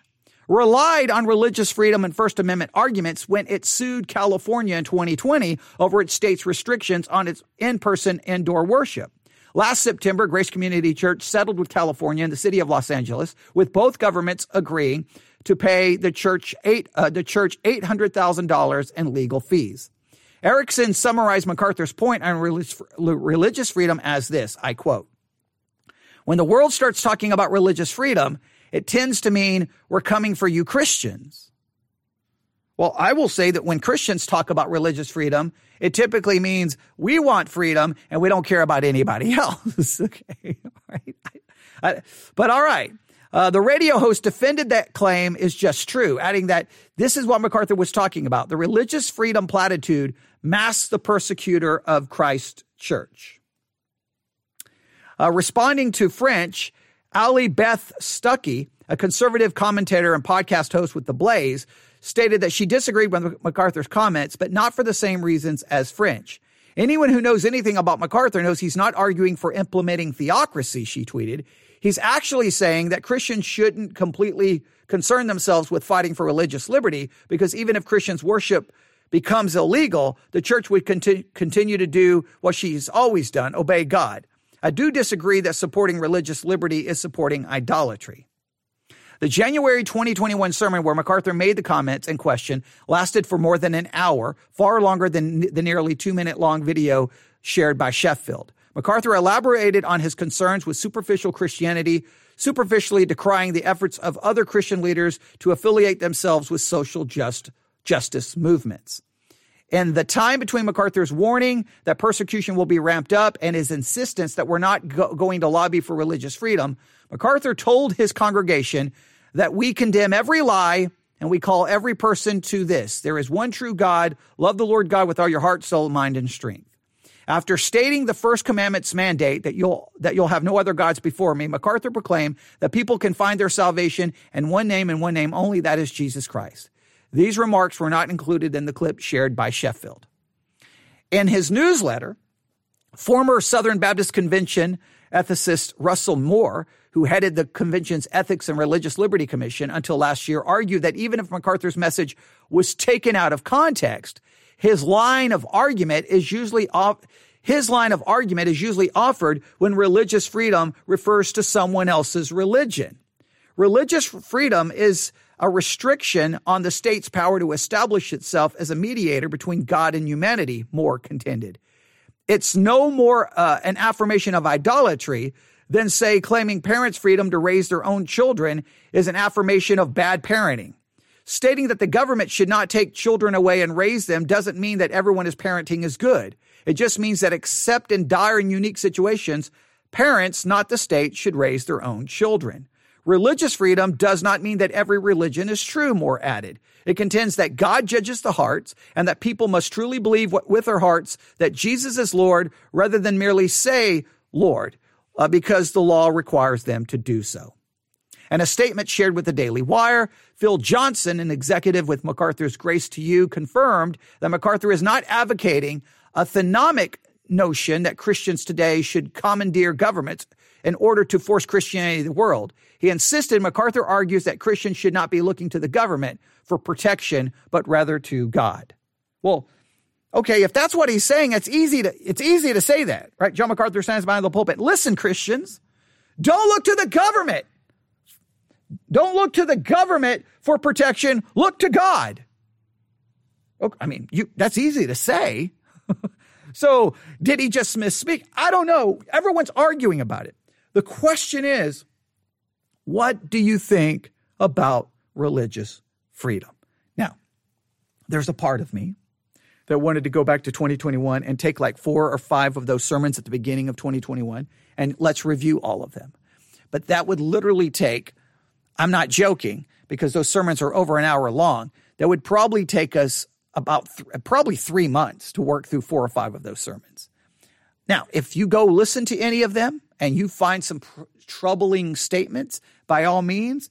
relied on religious freedom and First Amendment arguments when it sued California in twenty twenty over its state's restrictions on its in-person indoor worship. Last September, Grace Community Church settled with California and the city of Los Angeles, with both governments agreeing to pay the church eight uh, the church eight hundred thousand dollars in legal fees. Erickson summarized MacArthur's point on religious freedom as this, I quote, "When the world starts talking about religious freedom, it tends to mean we're coming for you Christians." Well, I will say that when Christians talk about religious freedom, it typically means we want freedom and we don't care about anybody else. Okay, all right. I, I, but all right, uh, the radio host defended that claim is just true, adding that this is what MacArthur was talking about. The religious freedom platitude masks the persecutor of Christ's church. Uh, responding to French, Allie Beth Stuckey, a conservative commentator and podcast host with the Blaze, stated that she disagreed with MacArthur's comments, but not for the same reasons as French. "Anyone who knows anything about MacArthur knows he's not arguing for implementing theocracy," she tweeted. "He's actually saying that Christians shouldn't completely concern themselves with fighting for religious liberty, because even if Christians' worship becomes illegal, the church would conti- continue to do what she's always done, obey God. I do disagree that supporting religious liberty is supporting idolatry." The January twenty twenty-one sermon where MacArthur made the comments in question lasted for more than an hour, far longer than the nearly two-minute-long video shared by Sheffield. MacArthur elaborated on his concerns with superficial Christianity, superficially decrying the efforts of other Christian leaders to affiliate themselves with social just justice movements. And the time between MacArthur's warning that persecution will be ramped up and his insistence that we're not go- going to lobby for religious freedom, MacArthur told his congregation that we condemn every lie and we call every person to this. There is one true God. Love the Lord God with all your heart, soul, mind, and strength. After stating the first commandment's mandate that you'll that you'll have no other gods before me, MacArthur proclaimed that people can find their salvation in one name and one name only, that is Jesus Christ. These remarks were not included in the clip shared by Sheffield. In his newsletter, former Southern Baptist Convention ethicist Russell Moore, who headed the convention's Ethics and Religious Liberty Commission until last year, argued that even if MacArthur's message was taken out of context, His line of argument is usually off, his line of argument is usually offered when religious freedom refers to someone else's religion. Religious freedom is a restriction on the state's power to establish itself as a mediator between God and humanity, Moore contended. It's no more uh, an affirmation of idolatry than, say, claiming parents' freedom to raise their own children is an affirmation of bad parenting. Stating that the government should not take children away and raise them doesn't mean that everyone's parenting is good. It just means that except in dire and unique situations, parents, not the state, should raise their own children. Religious freedom does not mean that every religion is true, Moore added. It contends that God judges the hearts and that people must truly believe what, with their hearts that Jesus is Lord rather than merely say Lord, uh, because the law requires them to do so. In a statement shared with the Daily Wire, Phil Johnson, an executive with MacArthur's Grace To You, confirmed that MacArthur is not advocating a theonomic notion that Christians today should commandeer governments in order to force Christianity to the world. He insisted MacArthur argues that Christians should not be looking to the government for protection, but rather to God. Well, okay, if that's what he's saying, it's easy to, it's easy to say that, right? John MacArthur stands behind the pulpit. Listen, Christians, don't look to the government. Don't look to the government for protection. Look to God. Okay, I mean, you, that's easy to say. So did he just misspeak? I don't know. Everyone's arguing about it. The question is, what do you think about religious freedom? Now, there's a part of me that wanted to go back to twenty twenty-one and take like four or five of those sermons at the beginning of twenty twenty-one, and let's review all of them. But that would literally take... I'm not joking, because those sermons are over an hour long. That would probably take us about th- probably three months to work through four or five of those sermons. Now, if you go listen to any of them and you find some pr- troubling statements, by all means,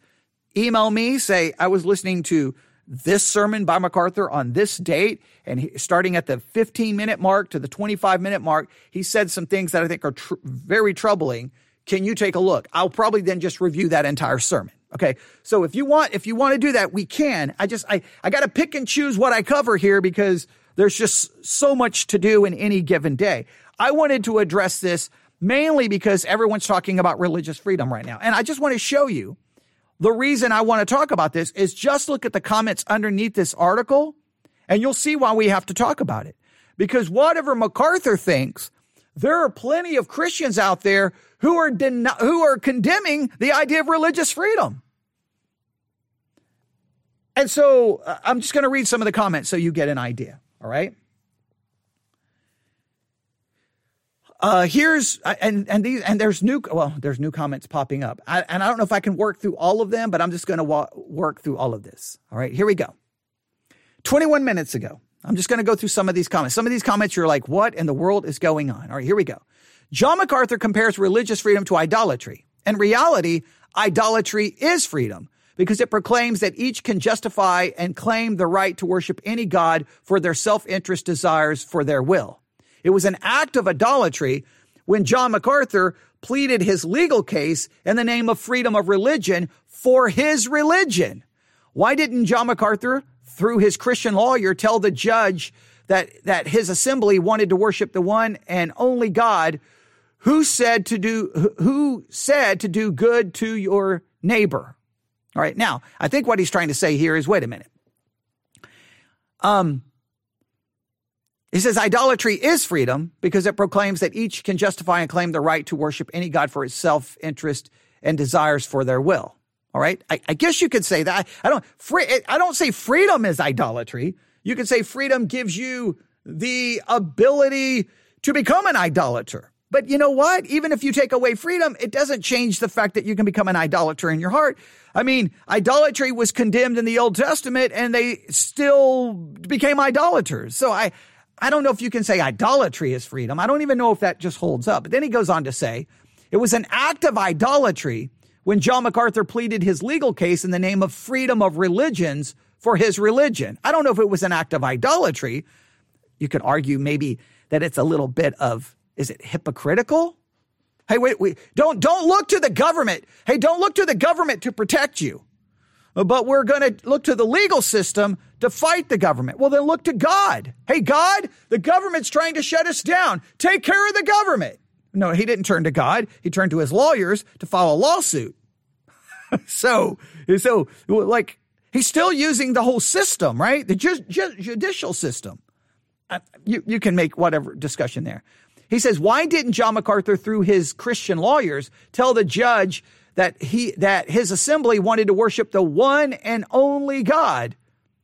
email me, say, I was listening to this sermon by MacArthur on this date, and he, starting at the fifteen-minute mark to the twenty-five-minute mark, he said some things that I think are tr- very troubling. Can you take a look? I'll probably then just review that entire sermon. Okay, so if you want, if you want to do that, we can. I just, I, I got to pick and choose what I cover here because there's just so much to do in any given day. I wanted to address this mainly because everyone's talking about religious freedom right now. And I just want to show you the reason I want to talk about this is just look at the comments underneath this article and you'll see why we have to talk about it. Because whatever MacArthur thinks, there are plenty of Christians out there who are den- who are condemning the idea of religious freedom. And so uh, I'm just going to read some of the comments so you get an idea, all right? Uh, here's and and these and there's new well there's new comments popping up. I, and I don't know if I can work through all of them, but I'm just going to wa- work through all of this. All right, here we go. twenty-one minutes ago. I'm just going to go through some of these comments. Some of these comments, you're like, what in the world is going on? All right, here we go. John MacArthur compares religious freedom to idolatry. In reality, idolatry is freedom because it proclaims that each can justify and claim the right to worship any god for their self-interest desires for their will. It was an act of idolatry when John MacArthur pleaded his legal case in the name of freedom of religion for his religion. Why didn't John MacArthur, through his Christian lawyer, tell the judge that, that his assembly wanted to worship the one and only God who said to do, who said to do good to your neighbor? All right. Now, I think what he's trying to say here is, wait a minute. Um, he says idolatry is freedom because it proclaims that each can justify and claim the right to worship any god for its self-interest and desires for their will. All right. I, I guess you could say that. I, I don't free, I don't say freedom is idolatry. You could say freedom gives you the ability to become an idolater. But you know what? Even if you take away freedom, it doesn't change the fact that you can become an idolater in your heart. I mean, idolatry was condemned in the Old Testament and they still became idolaters. So I, I don't know if you can say idolatry is freedom. I don't even know if that just holds up. But then he goes on to say, it was an act of idolatry when John MacArthur pleaded his legal case in the name of freedom of religions for his religion. I don't know if it was an act of idolatry. You could argue maybe that it's a little bit of, is it hypocritical? Hey, wait, wait, don't, don't look to the government. Hey, don't look to the government to protect you, but we're going to look to the legal system to fight the government. Well, then look to God. Hey, God, the government's trying to shut us down. Take care of the government. No, he didn't turn to God. He turned to his lawyers to file a lawsuit. so, so like he's still using the whole system, right? The ju- ju- judicial system. Uh, you, you can make whatever discussion there. He says, why didn't John MacArthur, through his Christian lawyers, tell the judge that he that his assembly wanted to worship the one and only God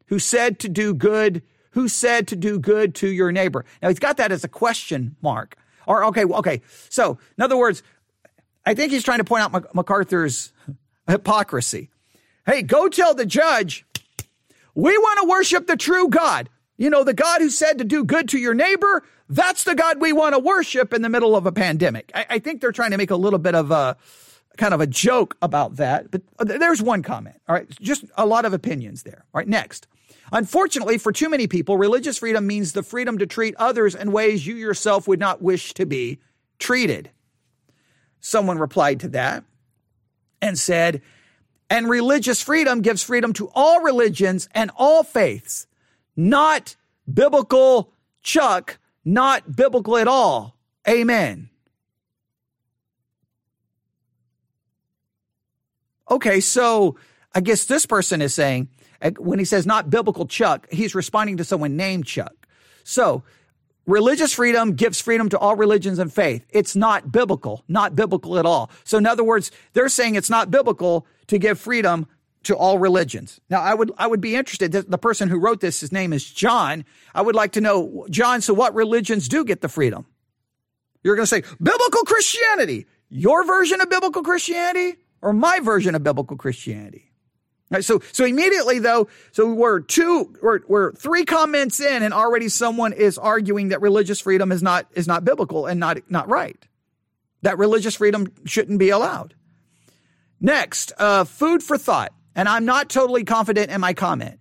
who said to do good, who said to do good to your neighbor? Now, he's got that as a question mark. Or, okay, okay. So, in other words, I think he's trying to point out MacArthur's hypocrisy. Hey, go tell the judge, we want to worship the true God. You know, the God who said to do good to your neighbor, that's the God we want to worship in the middle of a pandemic. I, I think they're trying to make a little bit of a kind of a joke about that. But there's one comment. All right. Just a lot of opinions there. All right. Next. Unfortunately, for too many people, religious freedom means the freedom to treat others in ways you yourself would not wish to be treated. Someone replied to that and said, and religious freedom gives freedom to all religions and all faiths. Not biblical, Chuck, not biblical at all. Amen. Okay, so I guess this person is saying, when he says not biblical, Chuck, he's responding to someone named Chuck. So religious freedom gives freedom to all religions and faith. It's not biblical, not biblical at all. So in other words, they're saying it's not biblical to give freedom to all religions. Now, I would I would be interested, the person who wrote this, his name is John. I would like to know, John, so what religions do get the freedom? You're going to say, biblical Christianity, your version of biblical Christianity or my version of biblical Christianity? Right, so so immediately, though, so we're two, we're, we're three comments in and already someone is arguing that religious freedom is not is not biblical and not, not right, that religious freedom shouldn't be allowed. Next, uh, food for thought. And I'm not totally confident in my comment.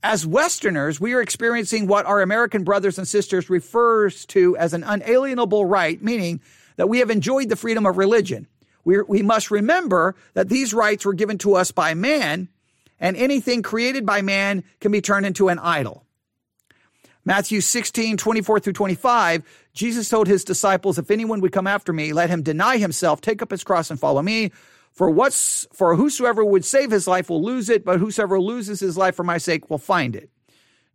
As Westerners, we are experiencing what our American brothers and sisters refers to as an unalienable right, meaning that we have enjoyed the freedom of religion. We, we must remember that these rights were given to us by man, and anything created by man can be turned into an idol. Matthew sixteen, twenty-four through twenty-five, Jesus told his disciples, if anyone would come after me, let him deny himself, take up his cross and follow me. For what's for whosoever would save his life will lose it, but whosoever loses his life for my sake will find it.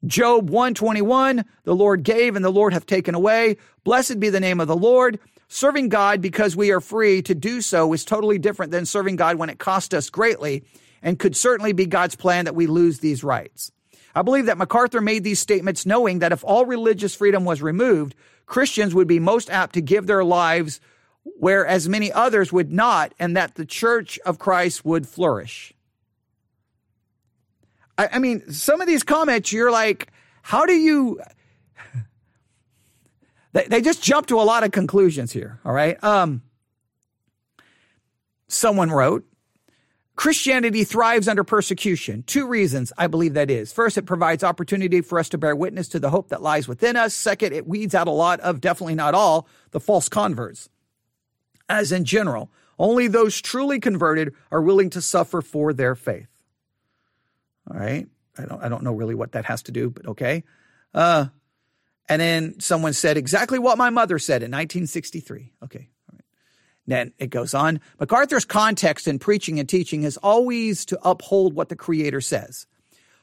Job one twenty-one, the Lord gave and the Lord hath taken away. Blessed be the name of the Lord. Serving God because we are free to do so is totally different than serving God when it cost us greatly and could certainly be God's plan that we lose these rights. I believe that MacArthur made these statements knowing that if all religious freedom was removed, Christians would be most apt to give their lives where as many others would not, and that the church of Christ would flourish. I, I mean, some of these comments, you're like, how do you... They, they just jump to a lot of conclusions here, all right? Um, someone wrote, Christianity thrives under persecution. Two reasons I believe that is. First, it provides opportunity for us to bear witness to the hope that lies within us. Second, it weeds out a lot of, definitely not all, the false converts. As in general, only those truly converted are willing to suffer for their faith. All right. I don't, I don't know really what that has to do, but okay. Uh, and then someone said exactly what my mother said in nineteen sixty-three. Okay. All right. Then it goes on. MacArthur's context in preaching and teaching is always to uphold what the Creator says.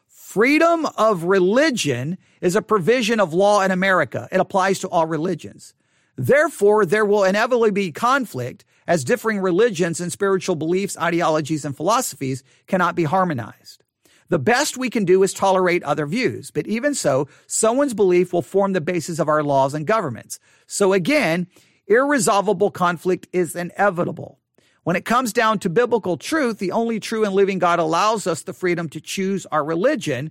Freedom of religion is a provision of law in America. It applies to all religions. Therefore, there will inevitably be conflict as differing religions and spiritual beliefs, ideologies, and philosophies cannot be harmonized. The best we can do is tolerate other views, but even so, someone's belief will form the basis of our laws and governments. So again, irresolvable conflict is inevitable. When it comes down to biblical truth, the only true and living God allows us the freedom to choose our religion,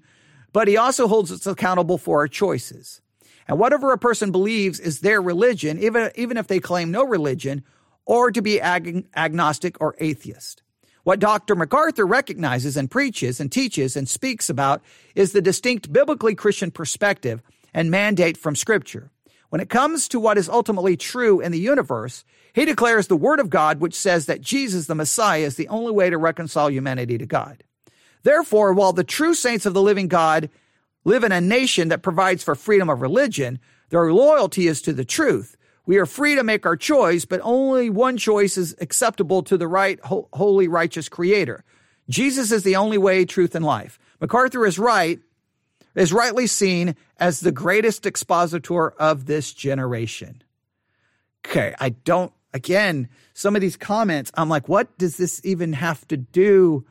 but he also holds us accountable for our choices. And whatever a person believes is their religion, even, even if they claim no religion, or to be ag- agnostic or atheist. What Doctor MacArthur recognizes and preaches and teaches and speaks about is the distinct biblically Christian perspective and mandate from Scripture. When it comes to what is ultimately true in the universe, he declares the Word of God, which says that Jesus, the Messiah, is the only way to reconcile humanity to God. Therefore, while the true saints of the living God live in a nation that provides for freedom of religion, their loyalty is to the truth. We are free to make our choice, but only one choice is acceptable to the right, ho- holy, righteous Creator. Jesus is the only way, truth, and life. MacArthur is right, is rightly seen as the greatest expositor of this generation. Okay, I don't, again, some of these comments, I'm like, what does this even have to do?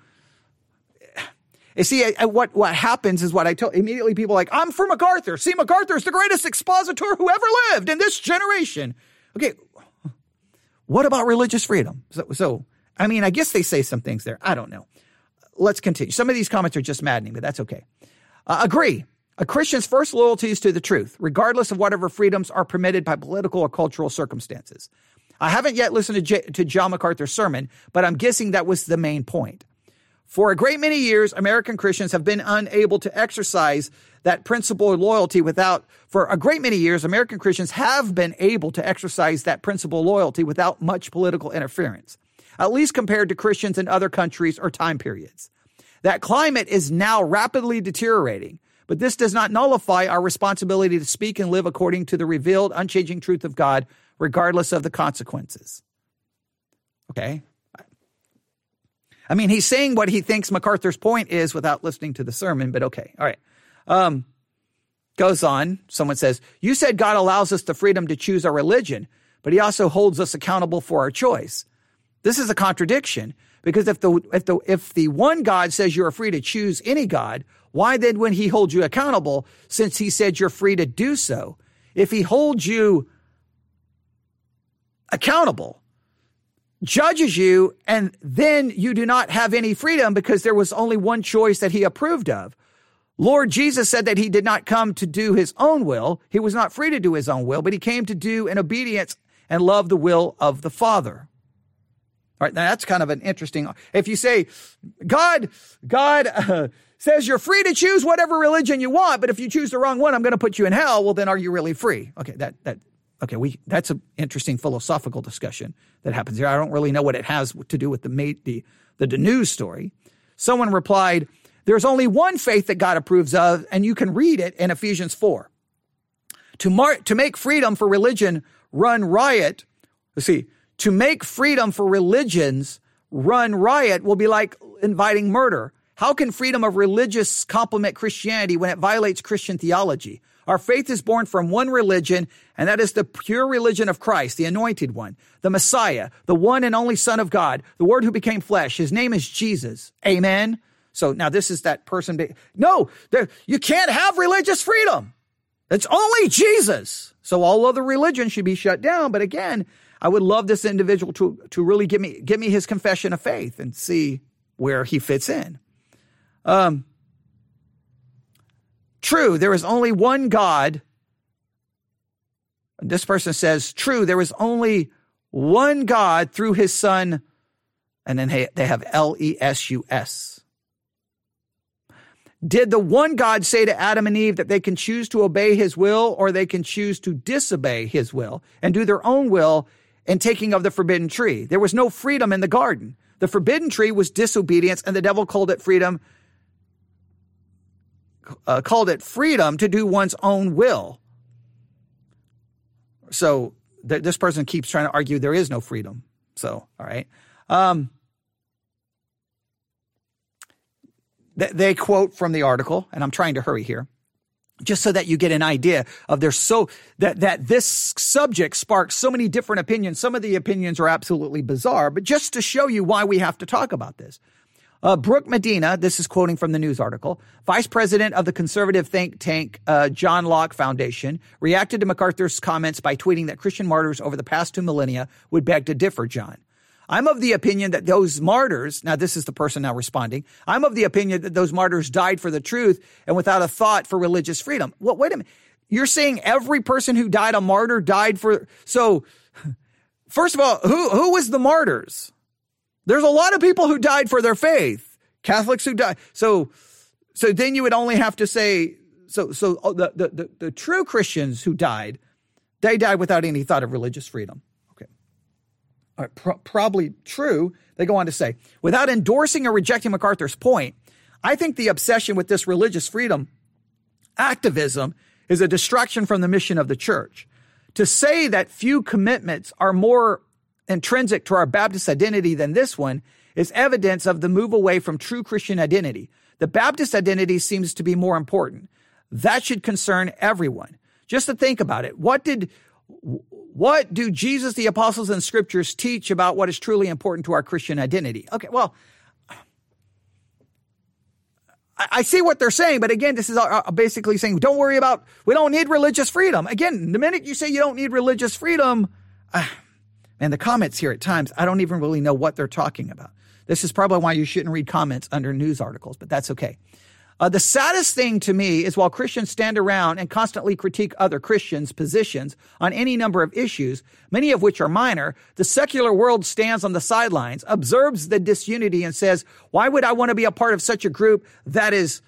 You see, I, I, what, what happens is what I tell immediately people like, I'm for MacArthur. See, MacArthur is the greatest expositor who ever lived in this generation. Okay, what about religious freedom? So, so, I mean, I guess they say some things there. I don't know. Let's continue. Some of these comments are just maddening, but that's okay. Uh, agree. A Christian's first loyalty is to the truth, regardless of whatever freedoms are permitted by political or cultural circumstances. I haven't yet listened to, J- to John MacArthur's sermon, but I'm guessing that was the main point. For a great many years, American Christians have been unable to exercise that principle of loyalty without, for a great many years, American Christians have been able to exercise that principle of loyalty without much political interference, at least compared to Christians in other countries or time periods. That climate is now rapidly deteriorating, but this does not nullify our responsibility to speak and live according to the revealed, unchanging truth of God, regardless of the consequences. Okay. I mean, he's saying what he thinks MacArthur's point is without listening to the sermon, but okay. All right. Um, goes on. Someone says, you said God allows us the freedom to choose our religion, but he also holds us accountable for our choice. This is a contradiction because if the, if the, if the one God says you are free to choose any God, why then would he hold you accountable since he said you're free to do so? If he holds you accountable, judges you, and then you do not have any freedom because there was only one choice that he approved of. Lord Jesus said that he did not come to do his own will. He was not free to do his own will, but he came to do in obedience and love the will of the Father. All right, now that's kind of an interesting, if you say, God, God uh, says you're free to choose whatever religion you want, but if you choose the wrong one, I'm going to put you in hell. Well, then are you really free? Okay, that, that, Okay, we that's an interesting philosophical discussion that happens here. I don't really know what it has to do with the, the, the news story. Someone replied, there's only one faith that God approves of, and you can read it in Ephesians four. To, mar- to make freedom for religion run riot, let's see, to make freedom for religions run riot will be like inviting murder. How can freedom of religious complement Christianity when it violates Christian theology? Our faith is born from one religion, and that is the pure religion of Christ, the anointed one, the Messiah, the one and only Son of God, the Word who became flesh. His name is Jesus. Amen. So now this is that person. No, there, you can't have religious freedom. It's only Jesus. So all other religions should be shut down. But again, I would love this individual to, to really give me, give me his confession of faith and see where he fits in. Um. True, there is only one God. This person says, true, there is only one God through his Son. And then they have L E S U S. Did the one God say to Adam and Eve that they can choose to obey his will or they can choose to disobey his will and do their own will in taking of the forbidden tree? There was no freedom in the garden. The forbidden tree was disobedience, and the devil called it freedom. Uh, called it freedom to do one's own will. So th- this person keeps trying to argue there is no freedom. So, all right. Um, th- they quote from the article, and I'm trying to hurry here. just so that you get an idea of there's so that, that this subject sparks so many different opinions. Some of the opinions are absolutely bizarre, but just to show you why we have to talk about this. Uh, Brooke Medina, this is quoting from the news article, vice president of the conservative think tank uh, John Locke Foundation, reacted to MacArthur's comments by tweeting that Christian martyrs over the past two millennia would beg to differ, John. I'm of the opinion that those martyrs, now this is the person now responding, I'm of the opinion that those martyrs died for the truth and without a thought for religious freedom. Well, wait a minute. You're saying every person who died a martyr died for, so first of all, who, who was the martyrs? There's a lot of people who died for their faith, Catholics who died. So, so then you would only have to say, so, so the, the, the, the true Christians who died, they died without any thought of religious freedom. Okay. All right, pro- probably true. They go on to say, without endorsing or rejecting MacArthur's point, I think the obsession with this religious freedom activism is a distraction from the mission of the church. To say that few commitments are more intrinsic to our Baptist identity than this one is evidence of the move away from true Christian identity. The Baptist identity seems to be more important. That should concern everyone. Just to think about it, what did, what do Jesus, the apostles, and scriptures teach about what is truly important to our Christian identity? Okay, well, I see what they're saying, but again, this is basically saying, don't worry about, we don't need religious freedom. Again, the minute you say you don't need religious freedom, uh, and the comments here at times, I don't even really know what they're talking about. This is probably why you shouldn't read comments under news articles, but that's okay. Uh, the saddest thing to me is while Christians stand around and constantly critique other Christians' positions on any number of issues, many of which are minor, the secular world stands on the sidelines, observes the disunity, and says, why would I want to be a part of such a group that is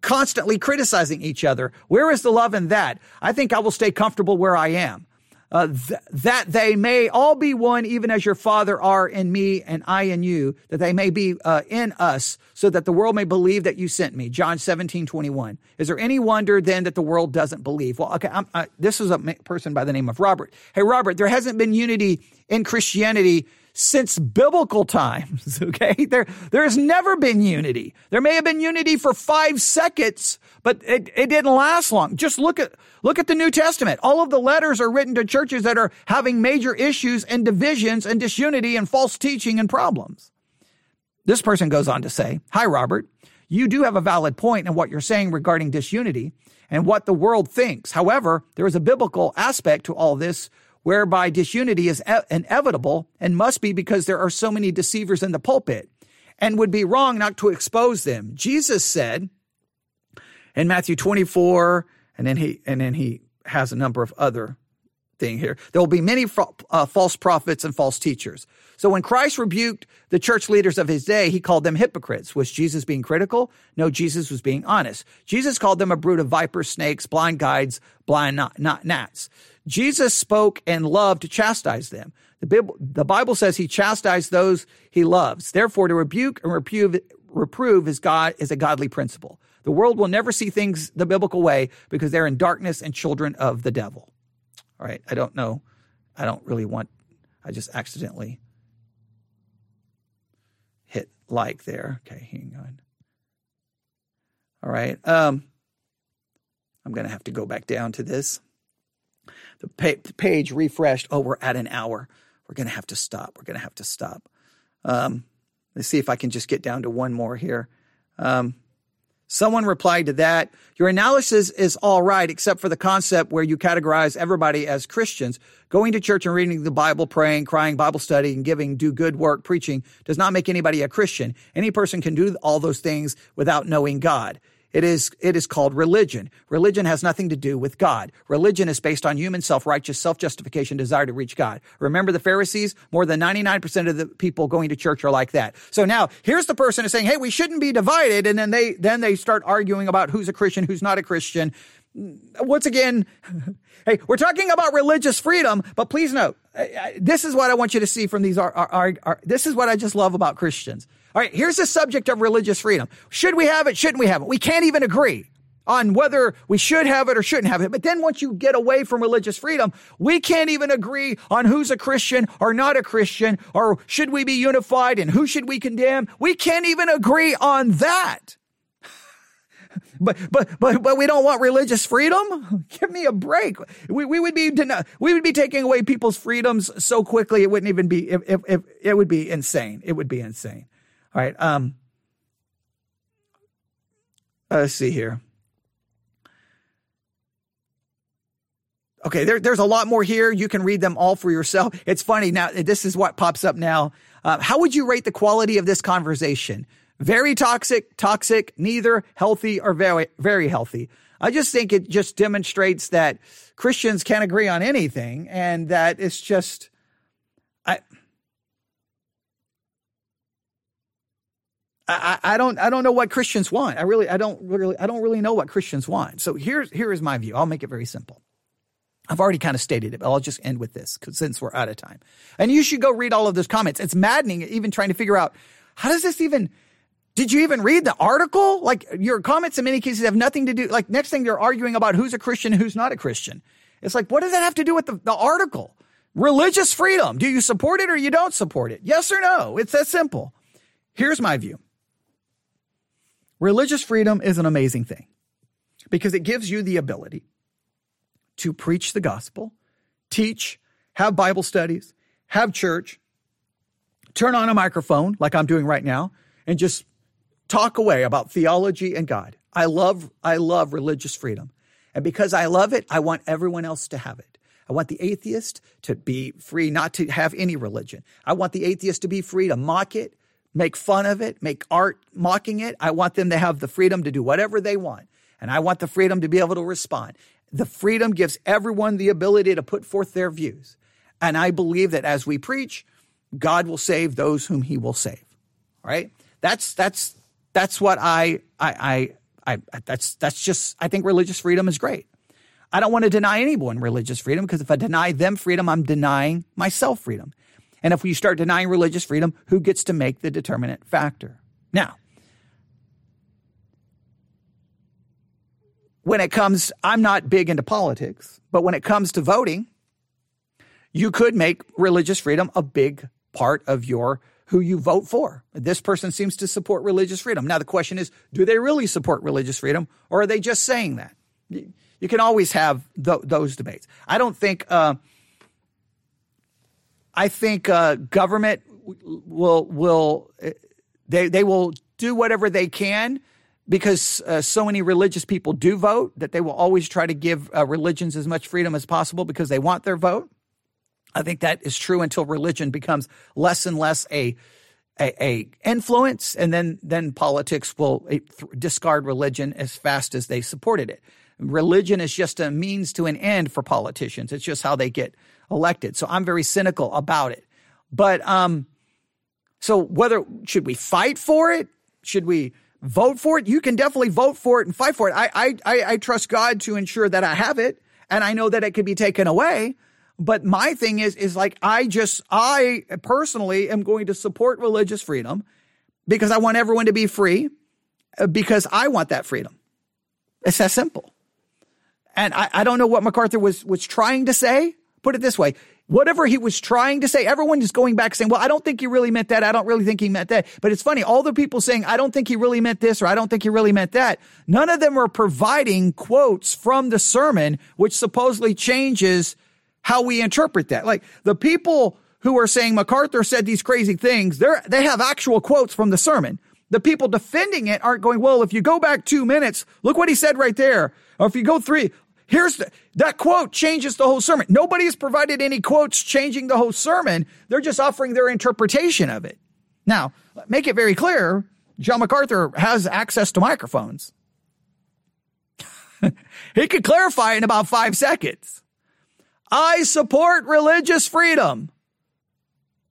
constantly criticizing each other? Where is the love in that? I think I will stay comfortable where I am. Uh, th- that they may all be one, even as your Father are in me and I in you, that they may be uh, in us, so that the world may believe that you sent me. John seventeen twenty-one. Is there any wonder then that the world doesn't believe? Well, okay, I'm, I, this is a person by the name of Robert. Hey, Robert, there hasn't been unity in Christianity since biblical times, okay? There, there has never been unity. There may have been unity for five seconds, but it, it didn't last long. Just look at, look at the New Testament. All of the letters are written to churches that are having major issues and divisions and disunity and false teaching and problems. This person goes on to say, hi, Robert, you do have a valid point in what you're saying regarding disunity and what the world thinks. However, there is a biblical aspect to all this whereby disunity is inevitable and must be because there are so many deceivers in the pulpit and would be wrong not to expose them. Jesus said in Matthew twenty-four, and then he and then he has a number of other things here. There will be many uh, false prophets and false teachers. So when Christ rebuked the church leaders of his day, he called them hypocrites. Was Jesus being critical? No, Jesus was being honest. Jesus called them a brood of vipers, snakes, blind guides, blind not, not gnats. Jesus spoke and loved to chastise them. The Bible, the Bible says he chastised those he loves. Therefore, to rebuke and reprove, reprove is, God, is a godly principle. The world will never see things the biblical way because they're in darkness and children of the devil. All right, I don't know. I don't really want, I just accidentally hit like there. Okay, hang on. All right, um, I'm going to have to go back down to this. The page refreshed. Oh, we're at an hour. We're going to have to stop. We're going to have to stop. Um, let's see if I can just get down to one more here. Um, someone replied to that. Your analysis is all right, except for the concept where you categorize everybody as Christians. Going to church and reading the Bible, praying, crying, Bible study, and giving, do good work, preaching, does not make anybody a Christian. Any person can do all those things without knowing God. It is, it is called religion. Religion has nothing to do with God. Religion is based on human self-righteous, self-justification, desire to reach God. Remember the Pharisees? More than ninety-nine percent of the people going to church are like that. So now here's the person is saying, hey, we shouldn't be divided. And then they, then they start arguing about who's a Christian, who's not a Christian. Once again, hey, we're talking about religious freedom, but please note, this is what I want you to see from these, are, are, are, this is what I just love about Christians. All right, here's the subject of religious freedom. Should we have it? Shouldn't we have it? We can't even agree on whether we should have it or shouldn't have it. But then once you get away from religious freedom, we can't even agree on who's a Christian or not a Christian, or should we be unified and who should we condemn? We can't even agree on that. But but but but we don't want religious freedom? Give me a break. We we would be den- we would be taking away people's freedoms so quickly it wouldn't even be if if, if it would be insane. It would be insane. All right. Um let's see here. Okay, there, there's a lot more here. You can read them all for yourself. It's funny. Now, this is what pops up now. Uh, how would you rate the quality of this conversation? Very toxic, toxic, neither, healthy, or very, very healthy. I just think it just demonstrates that Christians can't agree on anything and that it's just, I, I, I don't, I don't know what Christians want. I really, I don't really, I don't really know what Christians want. So here's, here is my view. I'll make it very simple. I've already kind of stated it, but I'll just end with this since we're out of time. And you should go read all of those comments. It's maddening even trying to figure out, how does this even, did you even read the article? Like, your comments in many cases have nothing to do, like, next thing they're arguing about who's a Christian and who's not a Christian. It's like, what does that have to do with the, the article? Religious freedom. Do you support it or you don't support it? Yes or no? It's that simple. Here's my view. Religious freedom is an amazing thing because it gives you the ability to preach the gospel, teach, have Bible studies, have church, turn on a microphone like I'm doing right now, and just talk away about theology and God. I love, I love religious freedom. And because I love it, I want everyone else to have it. I want the atheist to be free not to have any religion. I want the atheist to be free to mock it, make fun of it, make art mocking it. I want them to have the freedom to do whatever they want. And I want the freedom to be able to respond. The freedom gives everyone the ability to put forth their views. And I believe that as we preach, God will save those whom he will save. All right? That's that's that's what I I I, I that's that's just I think religious freedom is great. I don't want to deny anyone religious freedom because if I deny them freedom, I'm denying myself freedom. And if we start denying religious freedom, who gets to make the determinant factor? Now, when it comes, I'm not big into politics, but when it comes to voting, you could make religious freedom a big part of your who you vote for. This person seems to support religious freedom. Now, the question is, do they really support religious freedom, or are they just saying that? You can always have th- those debates. I don't think uh, – I think uh, government will will they, – they will do whatever they can because uh, so many religious people do vote that they will always try to give uh, religions as much freedom as possible because they want their vote. I think that is true until religion becomes less and less a, a, a influence, and then, then politics will uh, th- discard religion as fast as they supported it. Religion is just a means to an end for politicians. It's just how they get elected. So I'm very cynical about it. But um, so whether should we fight for it? Should we vote for it? You can definitely vote for it and fight for it. I, I, I, I trust God to ensure that I have it, and I know that it could be taken away. But my thing is, is like, I just, I personally am going to support religious freedom because I want everyone to be free because I want that freedom. It's that simple. And I, I don't know what MacArthur was, was trying to say. Put it this way. Whatever he was trying to say, everyone is going back saying, well, I don't think he really meant that. I don't really think he meant that. But it's funny. All the people saying, I don't think he really meant this, or I don't think he really meant that. None of them are providing quotes from the sermon, which supposedly changes how we interpret that. Like, the people who are saying MacArthur said these crazy things, they're, they have actual quotes from the sermon. The people defending it aren't going, well, if you go back two minutes, look what he said right there. Or if you go three, Here's the, that quote changes the whole sermon. Nobody has provided any quotes changing the whole sermon. They're just offering their interpretation of it. Now, make it very clear, John MacArthur has access to microphones. He could clarify in about five seconds. I support religious freedom,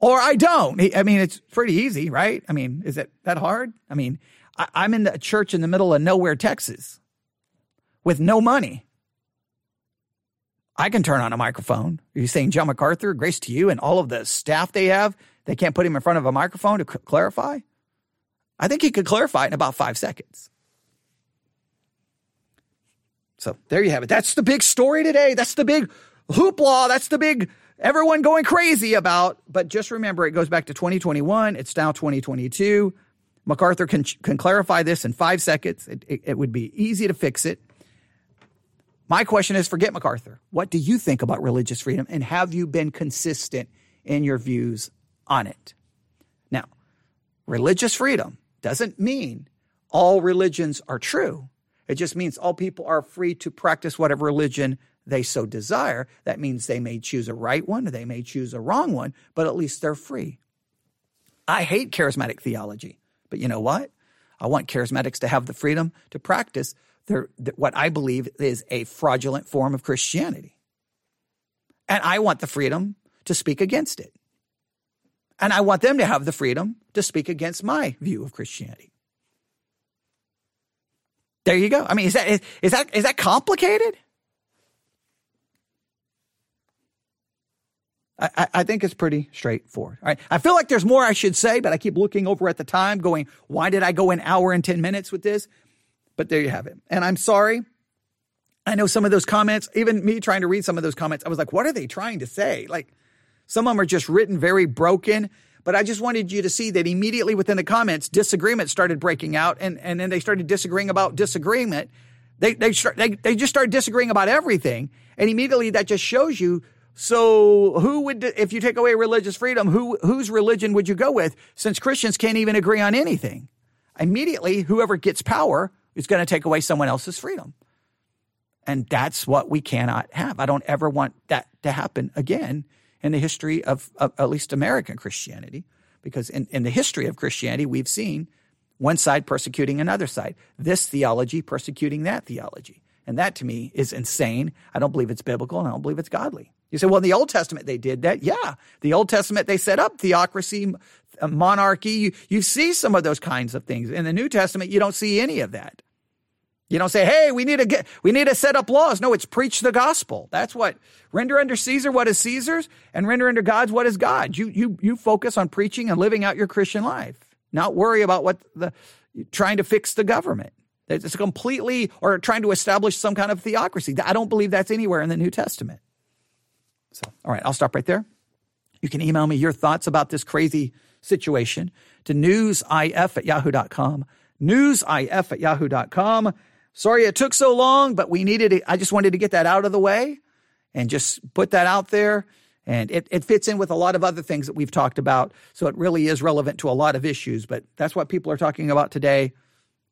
or I don't. I mean, it's pretty easy, right? I mean, is it that hard? I mean, I, I'm in the church in the middle of nowhere, Texas, with no money. I can turn on a microphone. Are you saying John MacArthur, Grace to You, and all of the staff they have, they can't put him in front of a microphone to c- clarify? I think he could clarify in about five seconds. So there you have it. That's the big story today. That's the big hoopla. That's the big everyone going crazy about. But just remember, it goes back to twenty twenty-one. It's now twenty twenty-two. MacArthur can can clarify this in five seconds. It, it, it would be easy to fix it. My question is, forget MacArthur. What do you think about religious freedom, and have you been consistent in your views on it? Now, religious freedom doesn't mean all religions are true. It just means all people are free to practice whatever religion they so desire. That means they may choose a right one, or they may choose a wrong one, but at least they're free. I hate charismatic theology, but you know what? I want charismatics to have the freedom to practice They're, what I believe is a fraudulent form of Christianity. And I want the freedom to speak against it. And I want them to have the freedom to speak against my view of Christianity. There you go. I mean, is that is, is that is that complicated? I, I think it's pretty straightforward. All right. I feel like there's more I should say, but I keep looking over at the time going, why did I go an hour and ten minutes with this? But there you have it. And I'm sorry. I know some of those comments, even me trying to read some of those comments, I was like, what are they trying to say? Like, some of them are just written very broken. But I just wanted you to see that immediately within the comments, disagreement started breaking out. And, and then they started disagreeing about disagreement. They they, start, they they just started disagreeing about everything. And immediately that just shows you, so who would, if you take away religious freedom, who whose religion would you go with, since Christians can't even agree on anything? Immediately, whoever gets power, it's going to take away someone else's freedom. And that's what we cannot have. I don't ever want that to happen again in the history of, of at least American Christianity, because in, in the history of Christianity, we've seen one side persecuting another side, this theology persecuting that theology. And that, to me, is insane. I don't believe it's biblical, and I don't believe it's godly. You say, well, in the Old Testament, they did that. Yeah, the Old Testament, they set up theocracy, monarchy. You, you see some of those kinds of things. In the New Testament, you don't see any of that. You don't say, hey, we need to get, we need to set up laws. No, it's preach the gospel. That's what, render unto Caesar what is Caesar's, and render unto God's what is God's. You, you, you focus on preaching and living out your Christian life, not worry about what the, trying to fix the government. It's completely, or trying to establish some kind of theocracy. I don't believe that's anywhere in the New Testament. So, all right, I'll stop right there. You can email me your thoughts about this crazy situation to newsif at yahoo dot com, newsif at yahoo dot com. Sorry it took so long, but we needed it. I just wanted to get that out of the way and just put that out there. And it, it fits in with a lot of other things that we've talked about. So it really is relevant to a lot of issues, but that's what people are talking about today.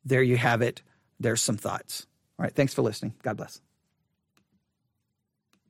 There you have it. There's some thoughts. All right. Thanks for listening. God bless.